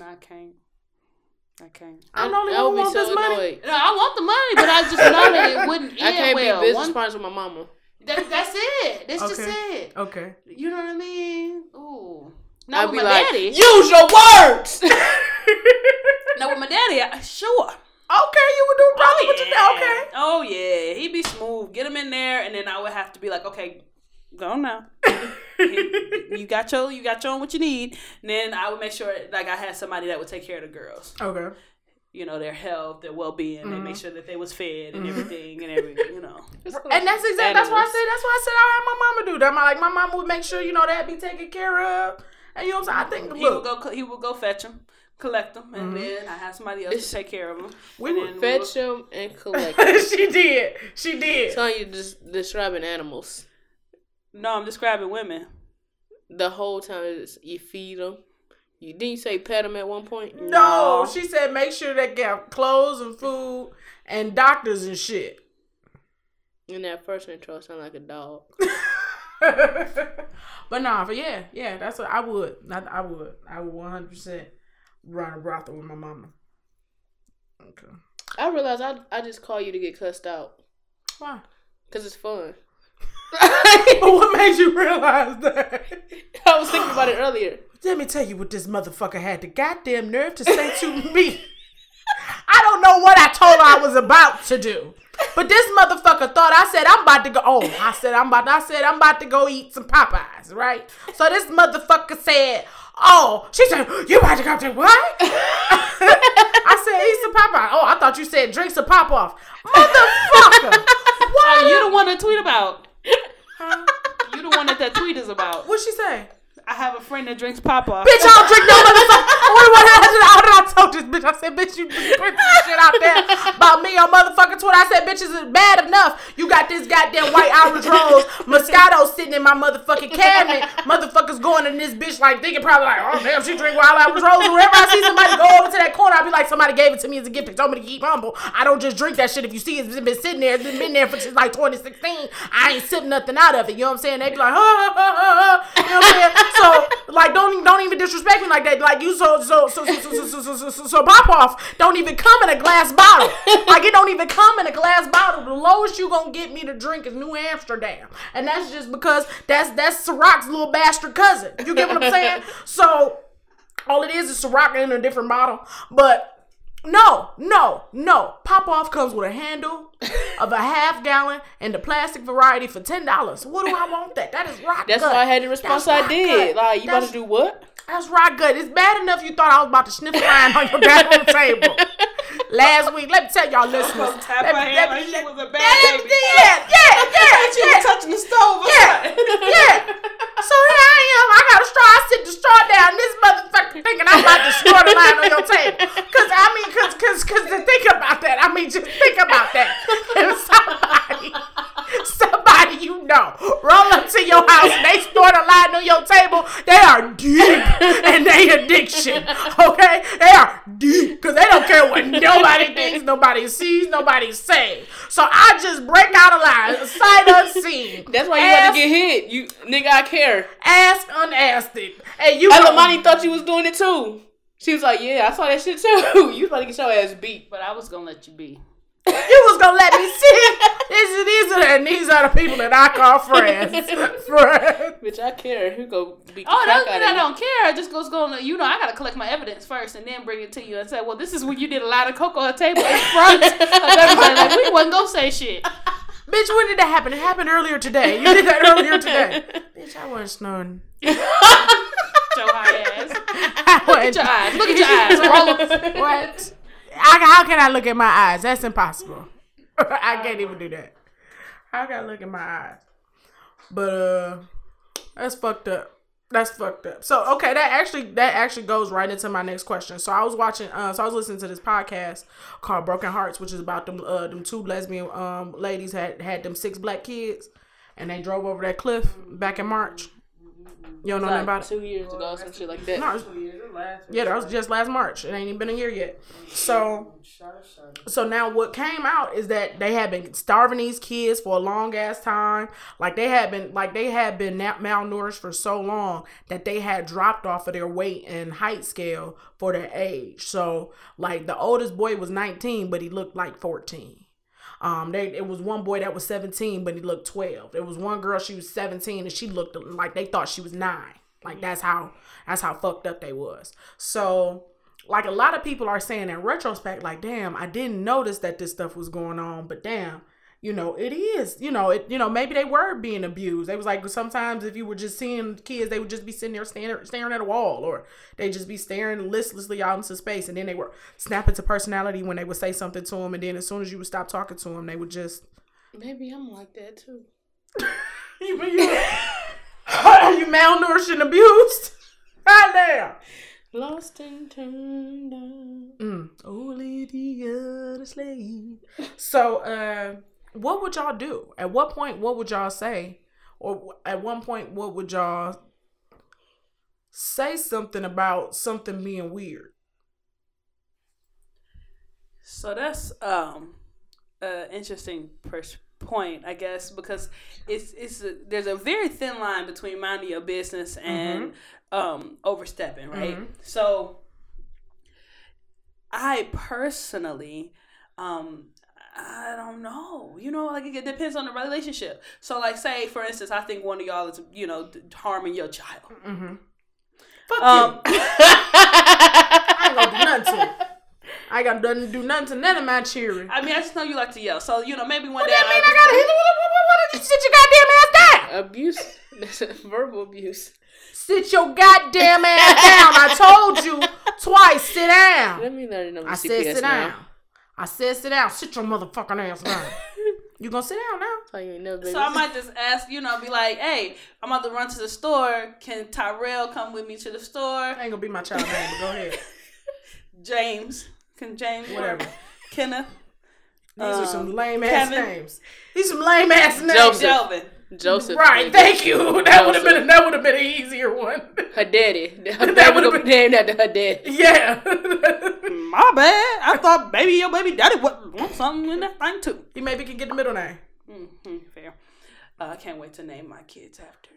No, I can't. I'm only one want so this annoyed. Money. No, I want the money, but I just know that it wouldn't. I can't be business partners with my mama. That's it. That's just it. Okay. You know what I mean? Ooh. Not with my daddy. Use your words. Now with my daddy, sure. Okay, you would do a problem with your dad. Okay. Oh yeah, he'd be smooth. Get him in there, and then I would have to be like, okay, go now. you got your own what you need. And then I would make sure like I had somebody that would take care of the girls. Okay. You know, their health, their well-being, mm-hmm. They make sure that they was fed and everything and everything, you know. And that's exactly that's why I said I had my mama do that. My mama would make sure, you know, that be taken care of. And you know what I'm saying? I think he would go fetch him, collect him, and mm-hmm. then I had somebody else to take care of him. We would fetch him and collect him. She did. So you just describing animals. No, I'm describing women. The whole time you feed them. Didn't you say pet them at one point? No, she said make sure they got clothes and food and doctors and shit. And that first intro sounded like a dog. But yeah, that's what I would 100% run a brothel with my mama. Okay. I realize I just call you to get cussed out. Why? Because it's fun. But what made you realize that? I was thinking about it earlier. Let me tell you what this motherfucker had the goddamn nerve to say to me. I don't know what I told her I was about to do. But this motherfucker thought I said I'm about to go. Oh, I said I'm about to go eat some Popeyes, right? So this motherfucker said, "Oh, she said you about to go to what?" I said eat some Popeyes. Oh, I thought you said drink some pop off, motherfucker. What? You the one to tweet about? Huh? You the one that tweet is about? What she say? I have a friend that drinks pop off. Bitch, I don't drink no motherfucker. How did I told this bitch? I said, bitch, you put this shit out there about me on motherfucking Twitter. I said, bitches is bad enough. You got this goddamn white Irish rose Moscato sitting in my motherfucking cabinet. Motherfuckers going in this bitch like thinking probably like, oh damn, she drink wild Irish rose. Whenever I see somebody go over to that corner, I'll be like, somebody gave it to me as a gift. They told me to keep humble. I don't just drink that shit. If you see it's been sitting there, it's been there for since like 2016. I ain't sipping nothing out of it. You know what I'm saying? They be like, ha ha ha. You know what I'm saying? So, like, don't even disrespect me like that. Like, you so pop off don't even come in a glass bottle. Like, it don't even come in a glass bottle. The lowest you gonna get me to drink is New Amsterdam, and that's just because that's Ciroc's little bastard cousin. You get what I'm saying? So, all it is Ciroc in a different bottle, but. No. Pop-off comes with a handle of a half-gallon and the plastic variety for $10. What do I want that? That is rock good. That's why I had the response I did. Gut. Like, you about to do what? That's rock good. It's bad enough you thought I was about to sniff wine on your goddamn table. Last week, let me tell y'all, listeners. Yeah. You were touching the stove. So here I am. I got a straw. I sit the straw down. This motherfucker thinking I'm about to snort a line on your table. Cause to think about that. I mean, just think about that. If somebody you know, roll up to your house and they snort a line on your table, they are deep and they fishing, okay? They are deep because they don't care what nobody thinks, nobody sees, nobody says. So I just break out of line, sight unseen. That's why you had to get hit. You nigga, I care. Ask unasked it. Hey, you. Elamani thought you was doing it too. She was like, "Yeah, I saw that shit too. You was about to get your ass beat, but I was gonna let you be." You was gonna let me see. These are the people that I call friends. Bitch, I care. Who go be? Oh, that's mean I don't care. I just goes going. You know, I gotta collect my evidence first and then bring it to you and say, "Well, this is when you did a lot of cocoa at table in front of everybody. Like, we wasn't gonna say shit." Bitch, when did that happen? It happened earlier today. You did that earlier today. Bitch, I wasn't snorting. Your high ass. Look at your eyes. Look at your eyes. What? How can I look at my eyes? That's impossible. I can't even do that. How can I look at my eyes? But that's fucked up. That's fucked up. So okay, that actually goes right into my next question. So I was watching, I was listening to this podcast called Broken Hearts, which is about them two lesbian ladies had them 6 black kids, and they drove over that cliff back in March. You don't know nothing about it? 2 years ago or some shit like that. No, yeah, that was just last March. It ain't even been a year yet. So now what came out is that they had been starving these kids for a long ass time. Like they had been malnourished for so long that they had dropped off of their weight and height scale for their age. So like the oldest boy was 19, but he looked like 14. It was one boy that was 17, but he looked 12. There was one girl, she was 17 and she looked like they thought she was 9. Like that's how fucked up they was. So like a lot of people are saying in retrospect, like, damn, I didn't notice that this stuff was going on, but damn, you know, it is, maybe they were being abused. They was like, sometimes if you were just seeing kids, they would just be sitting there staring at a wall, or they just be staring listlessly out into space. And then they were snapping to personality when they would say something to them. And then as soon as you would stop talking to them, they would just. Maybe I'm like that too. Are you malnourished and abused? Right there. Lost and turned on. Only the other slave. So, what would y'all do? At what point, what would y'all say? Or at one point, what would y'all say something about something being weird? So that's an interesting point, I guess, because there's a very thin line between minding your business and overstepping, right? Mm-hmm. So I personally, I don't know. You know, like it depends on the relationship. So, like, say for instance, I think one of y'all is, you know, harming your child. Mm-hmm. Fuck you. I ain't gonna do nothing to none of my children. I mean, I just know you like to yell. So, you know, maybe one day. What do you mean? I gotta hit you? What did you sit your goddamn ass down? Abuse. That's verbal abuse. Sit your goddamn ass down. I told you twice. Sit down. Let me know the I said sit now. Down. I said sit down. Sit your motherfucking ass down. You gonna sit down now? Oh, you ain't never, baby. So I might just ask, you know, be like, hey, I'm about to run to the store. Can Tyrell come with me to the store? I ain't gonna be my child name, but go ahead. James, whatever. Kenneth. These are some lame ass names. These some lame ass names. Joseph. Right, thank you. That would have been an easier one. Her daddy. That would have been named after her daddy. Yeah. My bad. I thought your baby daddy would want something in that thing too. He maybe could get the middle name. Mm-hmm, fair. I can't wait to name my kids after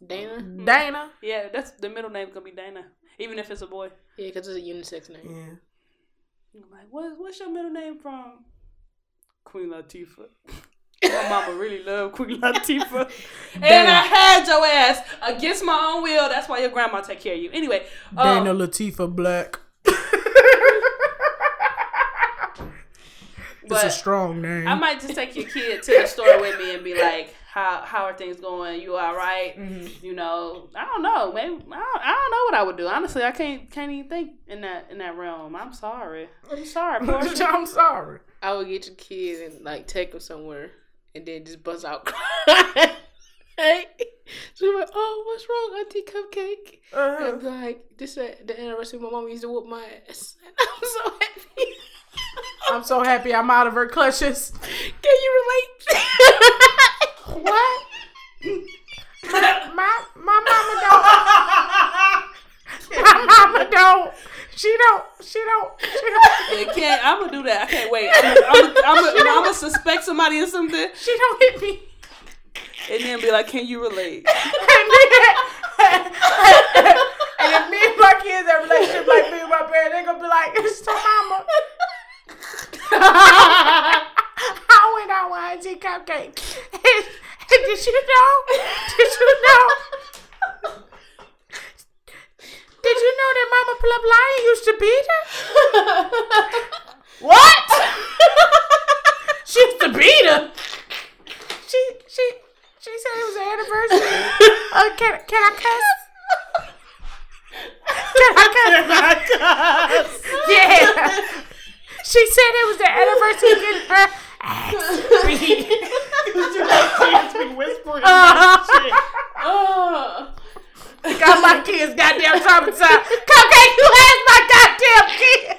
Queen Latifah. Dana. Yeah, that's the middle name gonna be Dana, even if it's a boy. Yeah, because it's a unisex name. Yeah. I'm like, what's your middle name from? Queen Latifah. My mama really loved Queen Latifah. And I had your ass against my own will. That's why your grandma take care of you. Anyway. Dana Latifah Black. It's a strong name. I might just take your kid to the store with me and be like, how are things going? You all right? Mm-hmm. You know, I don't know. Maybe I don't know what I would do. Honestly, I can't even think in that realm. I'm sorry. Portia. I'm sorry. I would get your kid and like take them somewhere. And then just buzz out crying. Hey. She's like, oh, what's wrong, Auntie Cupcake? Uh-huh. And I'm like, this is the anniversary my mom used to whoop my ass. And I'm so happy. I'm out of her clutches. Can you relate? What? My mama don't. I'm gonna do that. I can't wait. I'm gonna suspect somebody or something. She don't hit me. And then be like, can you relate? And if me and my kids have a relationship like me and my parents, they're gonna be like, it's the mama. How went out with IG Cupcake? Did you know? Did you know? Did you know that Mama Plum Lion used to beat her? What? She used to beat her? She said it was an anniversary. Can I cuss? Can I cuss? Yeah. She said it was the anniversary of getting her ass beat. She whispering shit. Got my kids goddamn traumatized. Cupcake, you ass my goddamn kid.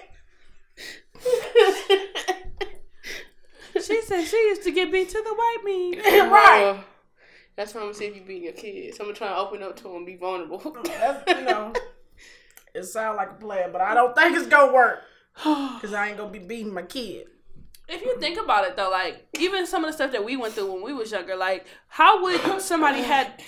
She said she used to get beat to the white meat. Right. That's why I'm gonna see if you beat your kids. I'm gonna try to open up to them and be vulnerable. You know, it sounds like a plan, but I don't think it's gonna work. Because I ain't going to be beating my kid. If you think about it, though, like, even some of the stuff that we went through when we was younger, like, how would somebody had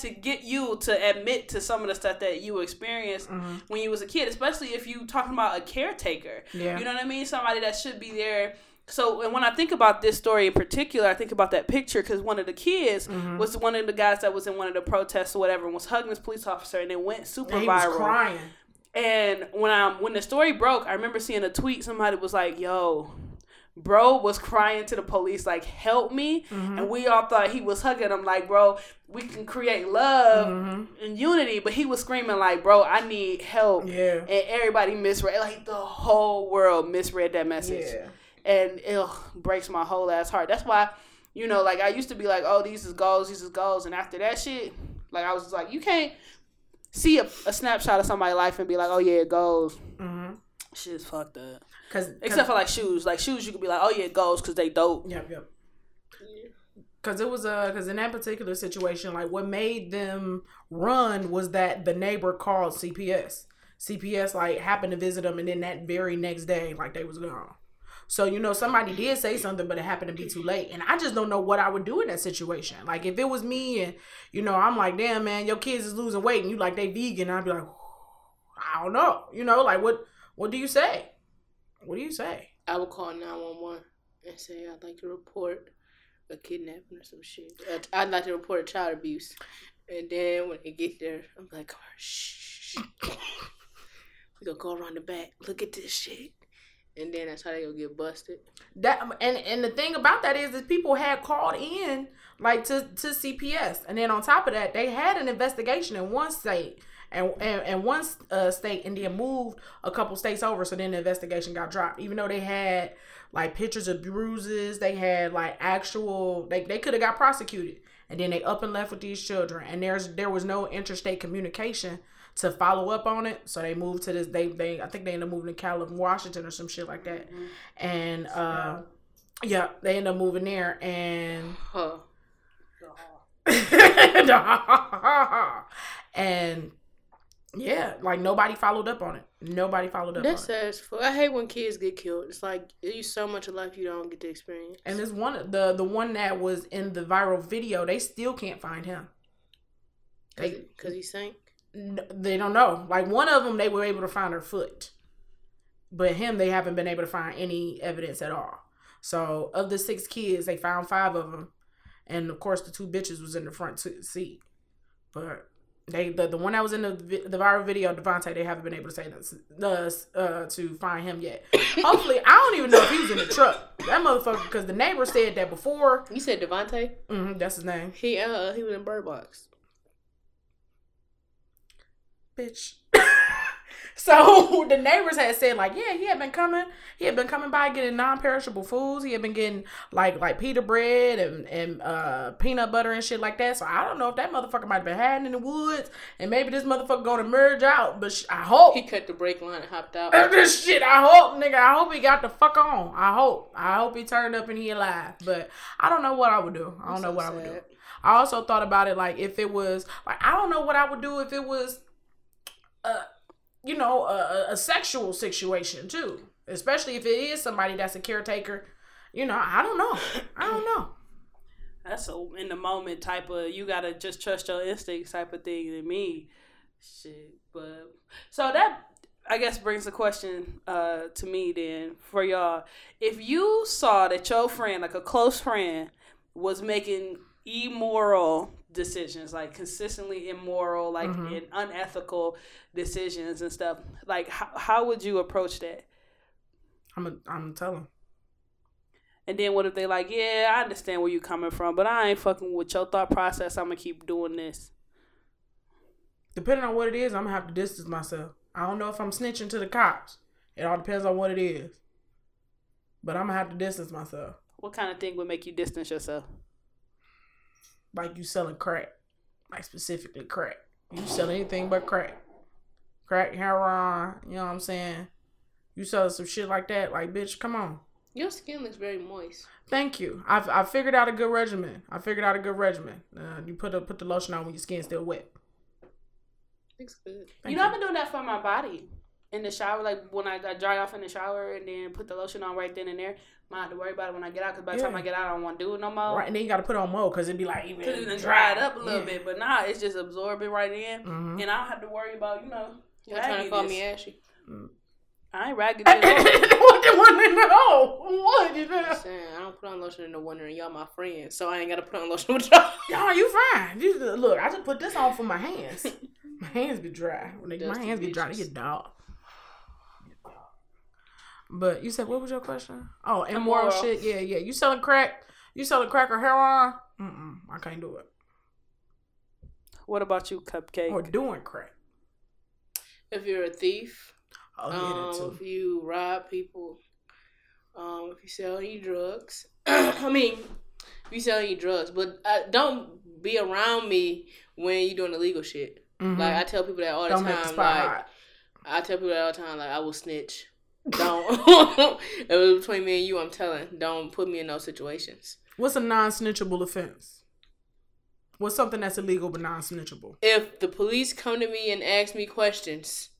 to get you to admit to some of the stuff that you experienced mm-hmm. when you was a kid, especially if you talking about a caretaker. Yeah. You know what I mean? Somebody that should be there. So, and when I think about this story in particular, I think about that picture because one of the kids mm-hmm. was one of the guys that was in one of the protests or whatever and was hugging this police officer, and it went super viral. He was crying. And when the story broke, I remember seeing a tweet. Somebody was like, yo, bro was crying to the police, like, help me. Mm-hmm. And we all thought he was hugging him like, bro, we can create love mm-hmm. and unity. But he was screaming like, bro, I need help. Yeah. And everybody misread. Like, the whole world misread that message. Yeah. And it breaks my whole ass heart. That's why, you know, like, I used to be like, oh, these is goals. And after that shit, like, I was just like, you can't see a snapshot of somebody's life and be like, oh yeah, it goes. Mm-hmm. Shit's fucked up. Cause, except for like shoes. Like shoes, you could be like, oh yeah, it goes because they dope. Yep. Because it was because in that particular situation, like what made them run was that the neighbor called CPS. CPS like happened to visit them, and then that very next day, like they was gone. So, you know, somebody did say something, but it happened to be too late. And I just don't know what I would do in that situation. Like, if it was me and, you know, I'm like, damn, man, your kids is losing weight and you like, they vegan. I'd be like, I don't know. You know, like, what do you say? What do you say? I would call 911 and say, I'd like to report a kidnapping or some shit. I'd like to report a child abuse. And then when they get there, I'm like, come on, shh. We're going to go around the back. Look at this shit. And then that's how they gonna get busted. And the thing about that is people had called in like to CPS, and then on top of that, they had an investigation in one state and one state, and then moved a couple states over. So then the investigation got dropped, even though they had like pictures of bruises, they had like actual they could have got prosecuted, and then they up and left with these children, and there was no interstate communication to follow up on it. So they moved to this, they I think they ended up moving to California, Washington or some shit like that. Mm-hmm. And yeah, they ended up moving there and and yeah, like nobody followed up on it. That's sad as fuck. I hate when kids get killed. It's like there's so much of life you don't get to experience. And this one the one that was in the viral video, they still can't find him. Because he sank? They don't know. Like one of them, they were able to find her foot, but him, they haven't been able to find any evidence at all. So of the 6 kids, they found 5 of them, and of course the 2 bitches was in the front seat. But the one that was in the viral video, Devontae, they haven't been able to say to find him yet. Hopefully, I don't even know if he was in the truck. That motherfucker, because the neighbor said that before. You said Devontae? Mm-hmm, that's his name. He was in Bird Box. Bitch. So the neighbors had said like, yeah, he had been coming by getting non-perishable foods. He had been getting like pita bread and peanut butter and shit like that. So I don't know if that motherfucker might have been hiding in the woods, and maybe this motherfucker gonna merge out. But I hope he cut the brake line and hopped out. This shit, I hope he got the fuck on. I hope he turned up and he alive. But I don't know what I would do. I would do. I also thought about it like if it was like I don't know what I would do if it was a sexual situation too. especially if it is somebody that's a caretaker. You know, I don't know. That's a in the moment type of, you gotta just trust your instincts type of thing to me. Shit, but so that I guess brings a question to me then for y'all. If you saw that your friend, like a close friend, was making immoral decisions, like consistently immoral, like and unethical decisions and stuff, like how would you approach that? I'm gonna tell them. And then what if they like, yeah, I understand where you're coming from, but I ain't fucking with your thought process. I'm going to keep doing this. Depending on what it is, I'm going to have to distance myself. I don't know if I'm snitching to the cops. It all depends on what it is. But I'm going to have to distance myself. What kind of thing would make you distance yourself? Like you selling crack. Like specifically crack. You sell anything but crack. Crack, heroin, you know what I'm saying? You selling some shit like that, like, bitch, come on. Your skin looks very moist. Thank you. I figured out a good regimen. You put the lotion on when your skin's still wet. Looks good. I've been doing that for my body in the shower. Like when I dry off in the shower and then put the lotion on right then and there. I have to worry about it when I get out, because by the time I get out, I don't want to do it no more. Right, and then you got to put on more because it'd be like even dry it up a little bit. But nah, it's just absorbing right in, and I don't have to worry about You're trying to call me ashy. Mm. I ain't raggedy. What the wonder? No, what? You know? I don't put on lotion in the winter, and y'all my friends, so I ain't gotta put on lotion with y'all. Y'all, you fine. Look, I just put this on for my hands. My hands be dry. They get dog. But you said, what was your question? Oh, immoral shit. Yeah, yeah. You selling crack? You selling crack or heroin? I can't do it. What about you, Cupcake? Or doing crack? If you're a thief. If you rob people, if you sell any drugs, but don't be around me when you're doing illegal shit. Mm-hmm. Like I tell people that all the time. Like I will snitch. Don't. It was between me and you. I'm telling. Don't put me in those situations. What's a non-snitchable offense? What's something that's illegal but non-snitchable? If the police come to me and ask me questions.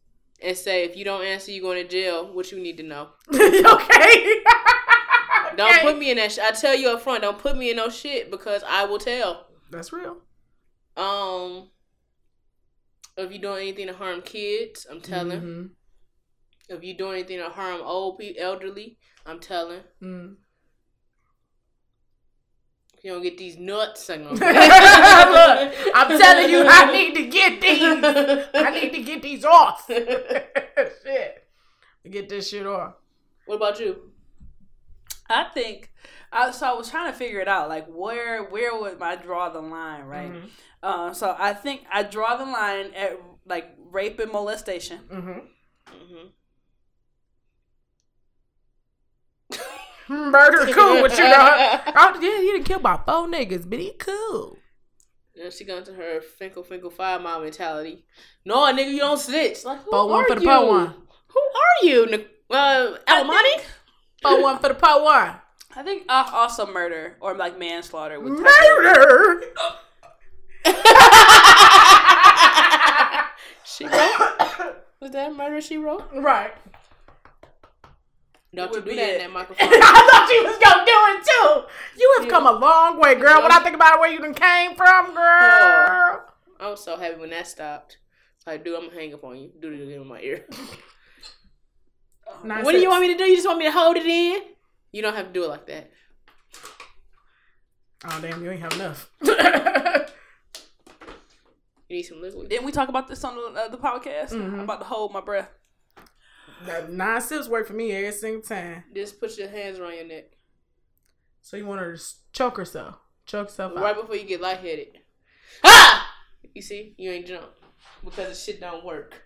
And say, if you don't answer, you're going to jail. What you need to know. Okay. Don't put me in that shit. I tell you up front, don't put me in no shit because I will tell. That's real. If you're doing anything to harm kids, I'm telling. Mm-hmm. If you're doing anything to harm old people, elderly, I'm telling. Mm-hmm. If you don't get these nuts, Look, I'm telling you, I need to get these off. Shit. Get this shit off. What about you? I think, so I was trying to figure it out, like where would I draw the line, right? Mm-hmm. So I think I draw the line at like rape and molestation. Murder cool with you, dog. Yeah, he done killed by 4 niggas, but he cool. Then she got to her finkle five mile mentality. No, nigga, you don't snitch. Like, who 4-1 for the po one. Who are you? Elamani? 4-1 for the po one. I think also murder or like manslaughter. With murder? She wrote? Was that murder she wrote? Right. Don't you do that in that microphone. I thought you was going to do it too. You have come a long way, girl. When I think about where you done came from, girl. Oh, I was so happy when that stopped. It's like, dude, I'm going to hang up on you. Do it in my ear. What do you want me to do? You just want me to hold it in? You don't have to do it like that. Oh, damn, you ain't have enough. You need some liquid. Didn't we talk about this on the podcast? Mm-hmm. I'm about to hold my breath. That 9 sips work for me every single time. Just put your hands around your neck. So you want her to choke herself. Choke herself right out. Right before you get lightheaded. Ah! You see? You ain't drunk. Because the shit don't work.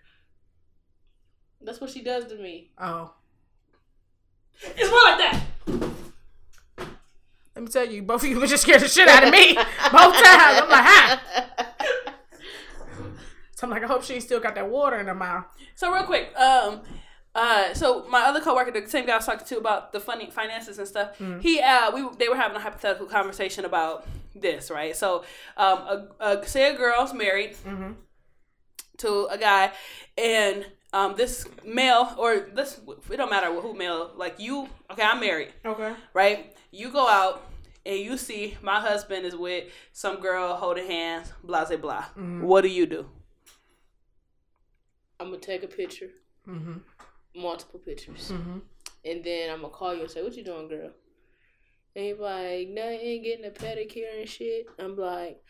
That's what she does to me. Oh. It's more like that! Let me tell you, both of you were just scared the shit out of me. Both times. I'm like, So I'm like, I hope she still got that water in her mouth. So real quick, so my other coworker, the same guy I was talking to about the funny finances and stuff, they were having a hypothetical conversation about this, right? So, say a girl's married to a guy, and this male, or this, it don't matter who male, like you, okay, I'm married. Okay. Right? You go out and you see my husband is with some girl holding hands, blah, blah, blah. Mm-hmm. What do? I'm going to take a picture. Mm-hmm. Multiple pictures. Mm-hmm. And then I'm going to call you and say, what you doing, girl? And he's like, nothing, getting a pedicure and shit. I'm like,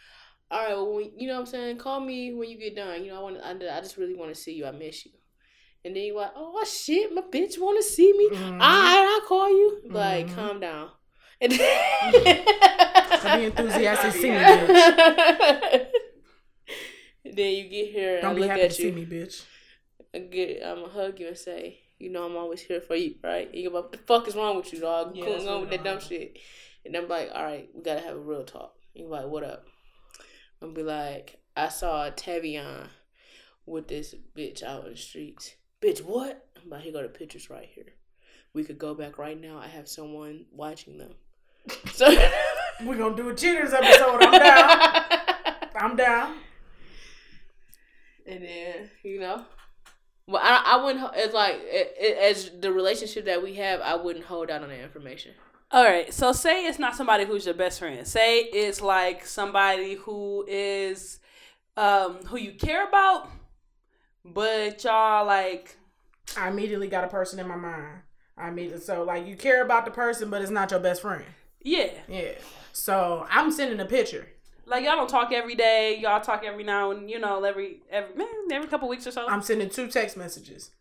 all right, well, you know what I'm saying? Call me when you get done. You know, I just really want to see you. I miss you. And then he's like, oh, shit, my bitch want to see me. Mm-hmm. All right, I'll call you. Mm-hmm. Like, calm down. And then... I be enthusiastic to see me, bitch. Then you get here and don't I look at you. Don't be happy to see me, bitch. I'm going to hug you and say, you know I'm always here for you, right? And you're like, what the fuck is wrong with you, dog? You couldn't go with that dumb shit. And I'm like, all right, we got to have a real talk. And you're like, what up? I'm be like, I saw Tavion with this bitch out in the streets. Bitch, what? I'm like, here go the pictures right here. We could go back right now. I have someone watching them. So we're going to do a cheaters episode. I'm down. I'm down. And then, you know. Well, I wouldn't, it's like, as the relationship that we have, I wouldn't hold out on that information. All right, so say it's not somebody who's your best friend. Say it's like somebody who is, who you care about, but y'all like. I immediately got a person in my mind. So like you care about the person, but it's not your best friend. Yeah. Yeah. So I'm sending a picture. Like, y'all don't talk every day. Y'all talk every now and, you know, every couple weeks or so. I'm sending 2 text messages.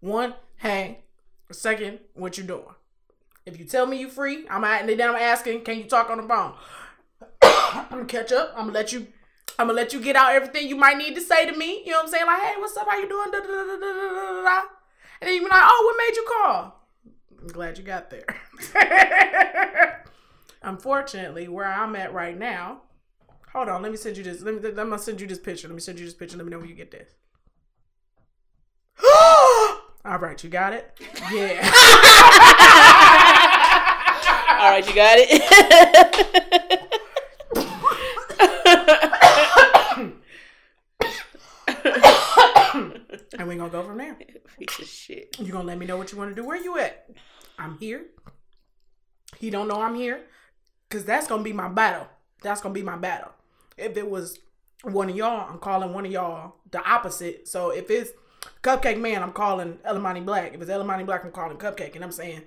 One, hey. Second, what you doing? If you tell me you free, I'm asking, can you talk on the phone? I'm going to catch up. I'm going to let you get out everything you might need to say to me. You know what I'm saying? Like, hey, what's up? How you doing? Da, da, da, da, da, da. And then you be like, oh, what made you call? I'm glad you got there. Unfortunately, where I'm at right now, hold on, let me send you this. I'm gonna send you this picture. Let me send you this picture. Let me know when you get this. All right, you got it? Yeah. All right, you got it? And we're gonna go from there. Piece of shit. You're gonna let me know what you wanna do. Where you at? I'm here. He don't know I'm here. Because that's going to be my battle. That's going to be my battle. If it was one of y'all, I'm calling one of y'all the opposite. So if it's Cupcake Man, I'm calling Elamani Black. If it's Elamani Black, I'm calling Cupcake. And I'm saying,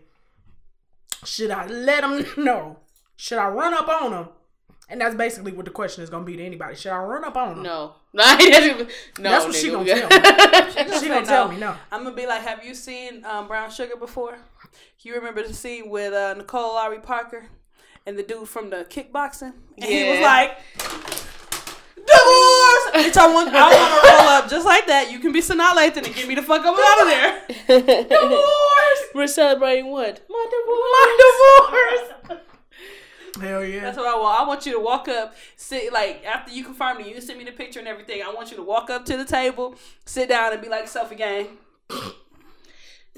should I let him know? Should I run up on him? And that's basically what the question is going to be to anybody. Should I run up on him? No. That's what she going to tell me. She going to tell me no. I'm going to be like, have you seen Brown Sugar before? You remember the scene with Nicole Lowry Parker? And the dude from the kickboxing, and he was like, "Divorce!" Bitch, I want to roll up just like that. You can be Sanaa Lathan and get me the fuck up out of there. Divorce. We're celebrating what? My divorce. Hell yeah. That's what I want. I want you to walk up, sit like after you confirm me, you send me the picture and everything. I want you to walk up to the table, sit down, and be like selfie gang.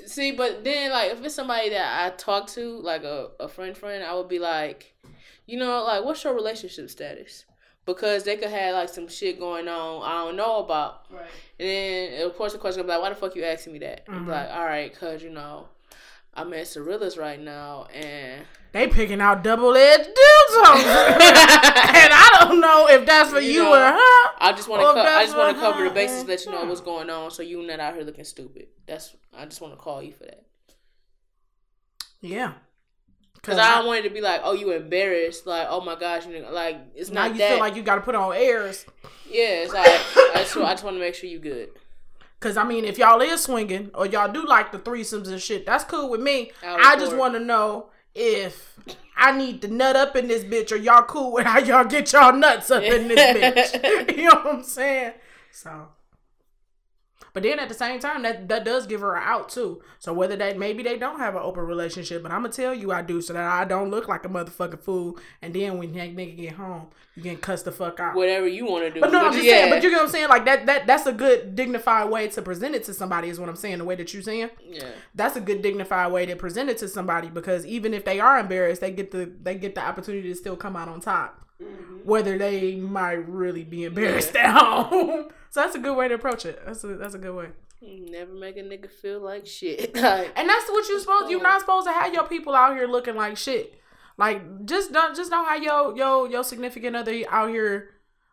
See, but then, like, if it's somebody that I talk to, like a friend, I would be like, you know, like, what's your relationship status? Because they could have, like, some shit going on I don't know about. Right. And then, of course, the question will be like, why the fuck you asking me that? Mm-hmm. I'm like, all right, because, you know, I'm at Cirilla's right now, and... They picking out double-edged dildos. And I don't know if that's for you or her. I just want to cover the bases, let you know what's going on, so you're not out here looking stupid. I just want to call you for that. Yeah. Because I don't want it to be like, oh, you embarrassed. Like, oh, my gosh. Like, it's not that. Now you feel like you got to put on airs. Yeah, it's like, I just want to make sure you good. Because, I mean, if y'all is swinging or y'all do like the threesomes and shit, that's cool with me. I just want to know if I need to nut up in this bitch or y'all cool with how y'all get y'all nuts up in this bitch. You know what I'm saying? So. But then at the same time, that does give her an out too. So whether that, maybe they don't have an open relationship, but I'm going to tell you I do so that I don't look like a motherfucking fool. And then when that nigga get home, you can cuss the fuck out. Whatever you want to do. But no, I'm just saying. But you get what I'm saying? Like that's a good dignified way to present it to somebody is what I'm saying. The way that you're saying. Yeah. That's a good dignified way to present it to somebody because even if they are embarrassed, they get the opportunity to still come out on top. whether they might really be embarrassed at home. So that's a good way to approach it. That's a good way. You never make a nigga feel like shit. Like, and that's what you're supposed. You're not supposed to have your people out here looking like shit. Like just don't have your significant other out here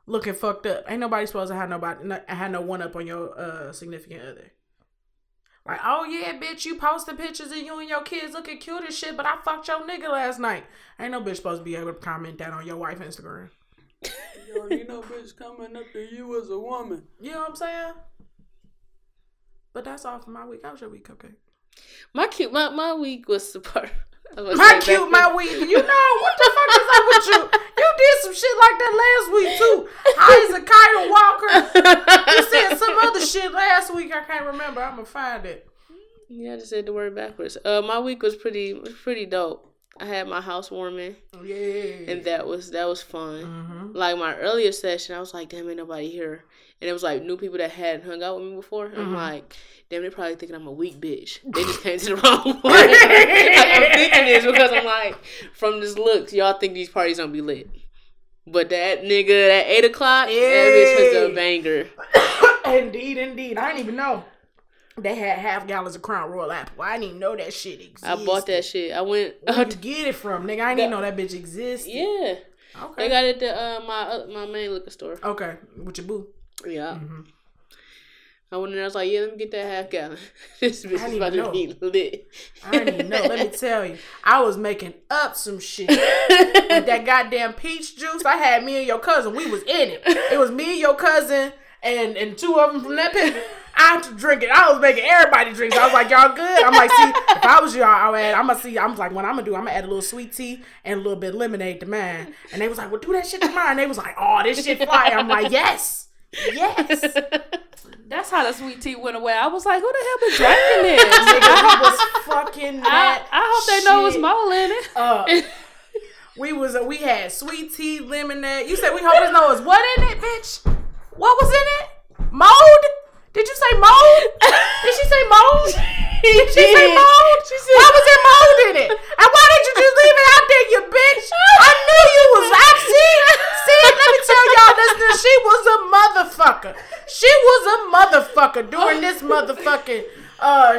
looking fucked up. Ain't nobody supposed to have no one up on your significant other. Like, oh yeah, bitch, you posting pictures of you and your kids looking cute as shit, but I fucked your nigga last night. Ain't no bitch supposed to be able to comment that on your wife's Instagram. Yo, you know, bitch coming up to you as a woman. You know what I'm saying? But that's all for my week. How was your week, Cupcake? My week was superb. You know, what the fuck is up with you? You did some shit like that last week, too. Hezekiah Walker. You said some other shit last week. I can't remember. I'm going to find it. Yeah, I just said the word backwards. My week was pretty dope. I had my housewarming. Yeah. And that was fun. Mm-hmm. Like, my earlier session, I was like, damn, ain't nobody here. And it was like new people that hadn't hung out with me before. Mm-hmm. I'm like, damn, they're probably thinking I'm a weak bitch. They just came to the wrong one. Like, I'm thinking this because I'm like, from this look, y'all think these parties don't be lit. But that nigga at 8 o'clock, that bitch was a banger. Indeed. I didn't even know they had half gallons of Crown Royal Apple. I didn't even know that shit existed. I bought that shit. I went. Where'd you get it from, nigga? I didn't even know that bitch existed. Yeah. Okay. They got it at my main liquor store. Okay. With your boo. Yeah. Mm-hmm. I went in there. I was like, yeah, let me get that half gallon. This bitch is about to be lit. I didn't even know. Let me tell you. I was making up some shit. With that goddamn peach juice. I had me and your cousin. We was in it. It was me and your cousin and two of them from that pit. I have to drink it. I was making everybody drink. So I was like, y'all good? I'm like, see, if I was y'all, I would add, I'm going to see. I'm like, what I'm going to do, I'm going to add a little sweet tea and a little bit of lemonade to mine. And they was like, well, do that shit to mine. And they was like, oh, this shit fly. I'm like, yes. That's how the sweet tea went away. I was like, who the hell been drinking this? Nigga, was fucking that I hope shit. They know it's mole in it. We had sweet tea, lemonade. You said we hope they know it's what in it, bitch? What was in it? Mold? Did you say mold? Did she say mold? Did she say mold? She said, why was there mold in it? And why did you just leave it out there, you bitch? I knew you was absent. See, let me tell y'all this. She was a motherfucker. During this motherfucking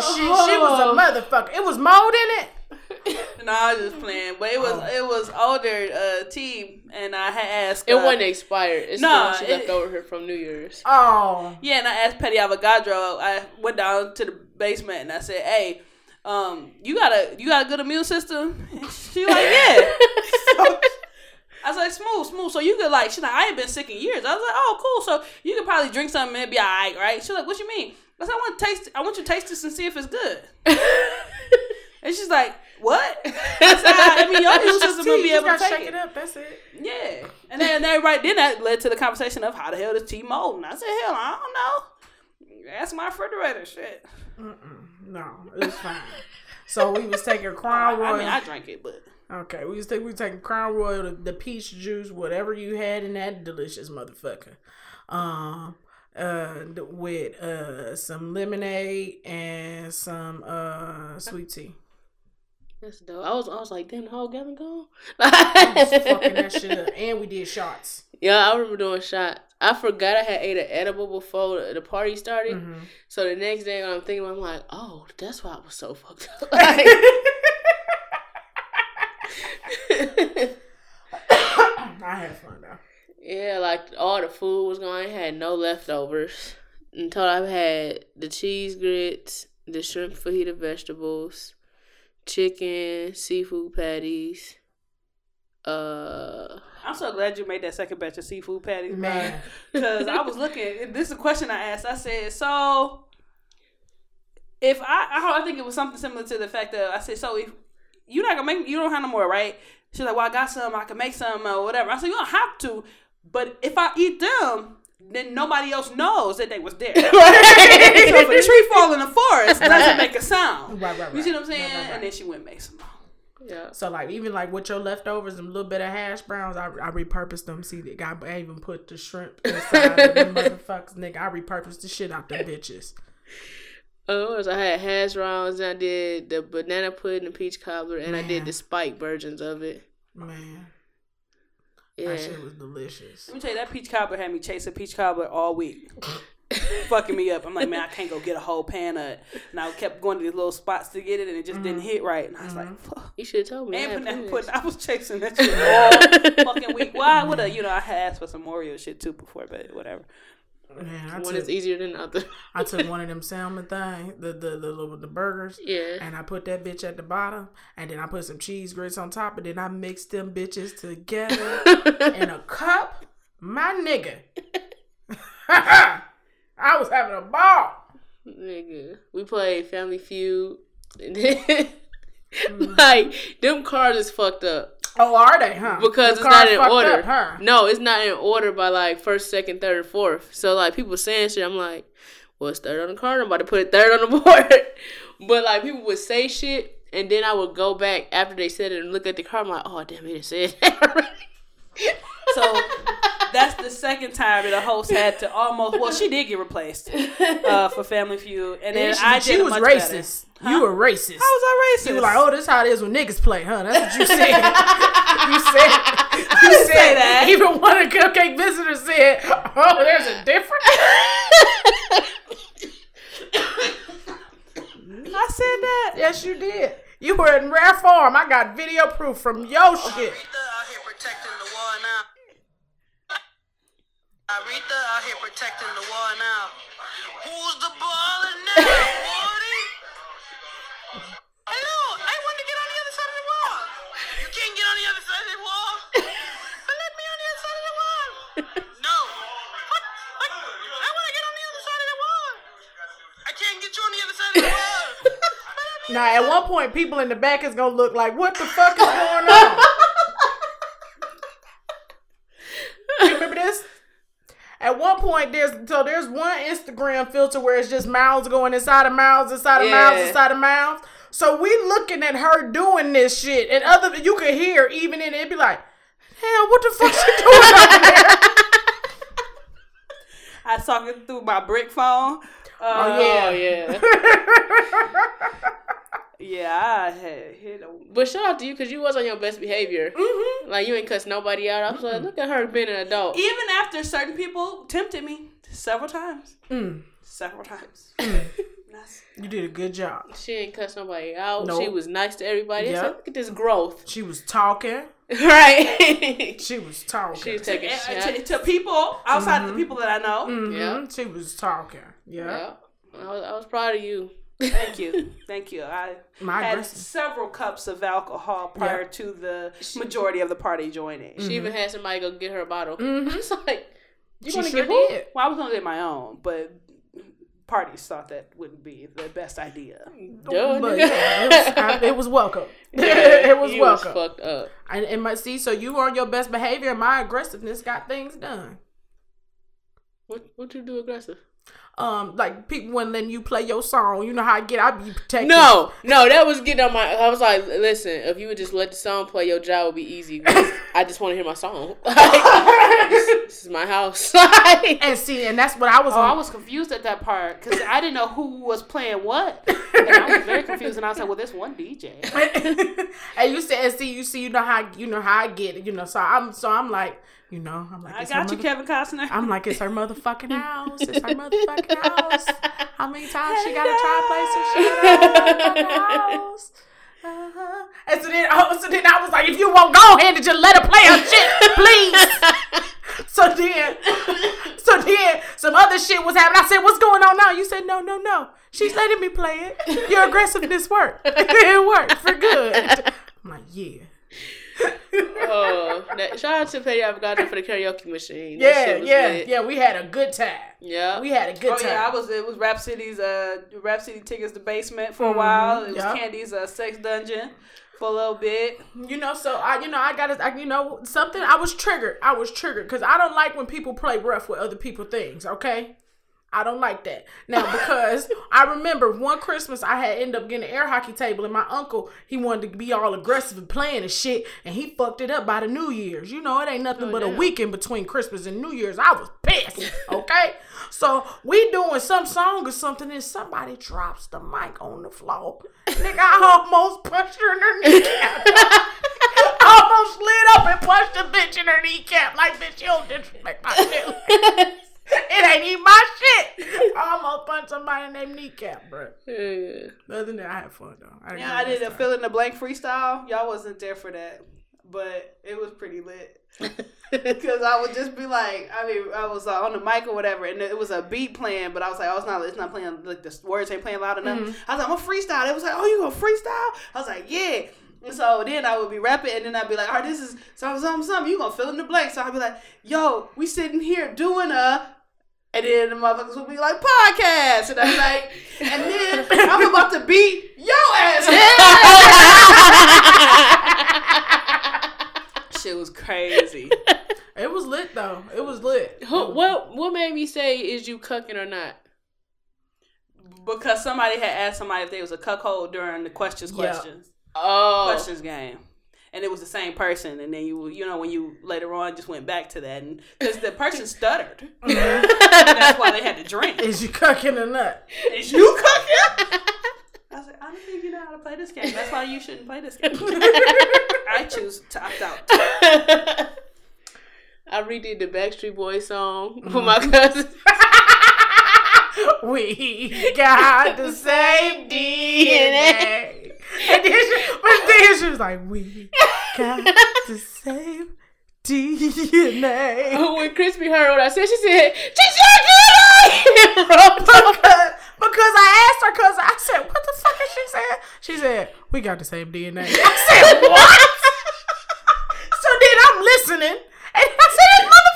she was a motherfucker. It was mold in it? No, I was just playing, but it was older tea, and I had asked. It wasn't expired. It's the one she left over here from New Year's. Oh, yeah, and I asked Petty Avogadro. I went down to the basement and I said, "Hey, you got a good immune system?" And she like, "Yeah." So, I was like, smooth. So you could like, she's like, I ain't been sick in years. I was like, oh, cool. So you could probably drink something and it'd be all right, right? She's like, what you mean? I said, I want you to taste this and see if it's good. And she's like, what? Your immune system will be able to shake it up. That's it. Yeah. And then that led to the conversation of how the hell does tea mold? And I said, hell, I don't know. That's my refrigerator shit. No, it's fine. So we was taking Crown Royal. I mean, I drank it, but. Okay, we taking Crown Royal, the peach juice, whatever you had in that delicious motherfucker, with some lemonade and some sweet tea. That's dope. I was like, damn, the whole gallon gone. I was fucking that shit up, and we did shots. Yeah, I remember doing shots. I forgot I had ate an edible before the party started, so the next day when I'm thinking, I'm like, oh, that's why I was so fucked up. Like, I had fun though. Yeah, like all the food was gone. I had no leftovers until I had the cheese grits, the shrimp fajita vegetables, chicken, seafood patties. I'm so glad you made that second batch of seafood patties, man. Because I was looking. This is a question I asked. I said, so if I think it was something similar to the fact that I said, so if you're not gonna make, you don't have no more, right? She's like, well, I got some, I can make some, or whatever. I said, you don't have to, but if I eat them, then nobody else knows that they was there. So if a tree fall in the forest, doesn't make a sound. Right. You see what I'm saying? Right. And then she went and made some more. Yeah. So like, even like with your leftovers and a little bit of hash browns, I repurposed them. See, I even put the shrimp inside of them motherfuckers, nigga. I repurposed the shit out them bitches. I had hash browns, and I did the banana pudding and peach cobbler, and I did the spiked versions of it. Man. Yeah. That shit was delicious. Let me tell you, that peach cobbler had me chasing peach cobbler all week. Fucking me up. I'm like, man, I can't go get a whole pan of it. And I kept going to these little spots to get it, and it just didn't hit right. And I was like, fuck. You should have told me. I was chasing that shit all fucking week. Why would I? You know, I had asked for some Oreo shit too before, but whatever. Man, one is easier than the other. I took one of them salmon thing, the burgers. Yeah. And I put that bitch at the bottom, and then I put some cheese grits on top, and then I mixed them bitches together in a cup. My nigga, I was having a ball. Nigga, we played Family Feud. Like them cards is fucked up. Oh, are they, huh? Because it's not in order. Up, huh? No, it's not in order by, like, first, second, third, fourth. So, like, people saying shit, I'm like, well, it's third on the card. I'm about to put it third on the board. But, like, people would say shit, and then I would go back after they said it and look at the card. I'm like, oh, damn, he didn't say it already. So, that's the second time that a host had to almost, well, she did get replaced for Family Feud. And then I did she was much racist. Better. Huh? You were racist. How was I racist? You were like, oh, this is how it is when niggas play, huh? That's what you said. you said that. Even one of the Cupcake visitors said, oh, there's a difference. I said that. Yes, you did. You were in rare form. I got video proof from your shit. Aretha out here protecting the wall now. Who's the baller now? Hello, I want to get on the other side of the wall. You can't get on the other side of the wall. But let me on the other side of the wall. No. What? I want to get on the other side of the wall. I can't get you on the other side of the wall. Now, at one point, people in the back is going to look like, what the fuck is going on? You remember this? At one point, there's one Instagram filter where it's just mouths going inside of mouths, inside of mouths, inside of mouths. So we looking at her doing this shit, and other you could hear even in it be like, "Hell, what the fuck you doing over there?" I was talking through my brick phone. Yeah, I had hit them. But shout out to you because you was on your best behavior. Mm-hmm. Like, you ain't cuss nobody out. I was like, look at her being an adult. Even after certain people tempted me several times. Mm. Several times. You did a good job. She ain't cuss nobody out. Nope. She was nice to everybody. Yep. So look at this growth. She was talking. Right. She was talking. She was taking to people outside the people that I know. Mm-hmm. Yeah. She was talking. Yeah. Yep. I was proud of you. Thank you. I had several cups of alcohol prior to the majority of the party joining. She even had somebody go get her a bottle. I was like, you want to get it? Well, I was going to get my own, but parties thought that wouldn't be the best idea. But it was welcome. Yeah, it was welcome. Was fucked up. And so you were on your best behavior, and my aggressiveness got things done. What you do aggressive? Like people wasn't letting you play your song. You know how I be protected. No, that was getting on my. I was like, listen, if you would just let the song play, your job would be easy. I just want to hear my song. Like, this is my house. and that's what I was. I was confused at that part because I didn't know who was playing what, and I was very confused. And I was like, well, this one DJ. And you said, you know how I get it, So I'm like. I'm like, I got you, Kevin Costner. I'm like, it's her motherfucking house. It's her motherfucking house. How many times she got to try places? She got her house. Uh-huh. And so then I was like, if you won't go ahead and just let her play her shit, please. So then some other shit was happening. I said, what's going on now? You said, no. She's letting me play it. Your aggressiveness worked. It worked for good. I'm like, yeah. Oh, shout out to Petty Avogadro for the karaoke machine. Yeah, we had a good time. Yeah, we had a good time. Yeah, it was Rhapsody tickets, the basement for a while. It was Candy's sex dungeon for a little bit. So I was triggered. I was triggered because I don't like when people play rough with other people things. Okay. I don't like that. Now, because I remember one Christmas I had ended up getting an air hockey table and my uncle, he wanted to be all aggressive and playing and shit, and he fucked it up by the New Year's. It ain't nothing a weekend between Christmas and New Year's. I was pissed, okay? So we doing some song or something and somebody drops the mic on the floor. Nigga, I almost pushed her in her knee. I almost slid up and pushed the bitch bitch in her kneecap. Like, bitch, you don't disrespect my shit. It ain't even my shit. I almost punched somebody named Kneecap, bro. Yeah. Other than that, I had fun, though. I did a fill in the blank freestyle. Y'all wasn't there for that, but it was pretty lit. Because I would just be like, I was on the mic or whatever, and it was a beat playing, but I was like, it's not playing, like the words ain't playing loud enough. Mm-hmm. I was like, I'm gonna freestyle. It was like, oh, you gonna freestyle? I was like, yeah. And so then I would be rapping, and then I'd be like, all right, this is something. You gonna fill in the blank. So I'd be like, yo, we sitting here doing a... And then the motherfuckers would be like, podcast. And I'm like, and then I'm about to beat your ass. Shit was crazy. It was lit, though. It was lit. What made me say, is you cucking or not? Because somebody had asked somebody if they was a cuckold during the questions. Oh. Questions game. And it was the same person, and then you know, when you later on just went back to that, because the person stuttered. Mm-hmm. And that's why they had to drink. Is you cooking or not? Is you cooking? I said, I don't think you know how to play this game. That's why you shouldn't play this game. I choose to opt out. I redid the Backstreet Boys song for my cousin. We got the same DNA. But then she was like, we got the same DNA. Oh, when Crispy heard what I said, she said, she's your DNA! Because I asked her cousin, I said, what the fuck is she saying? She said, we got the same DNA. I said, what? So then I'm listening, and I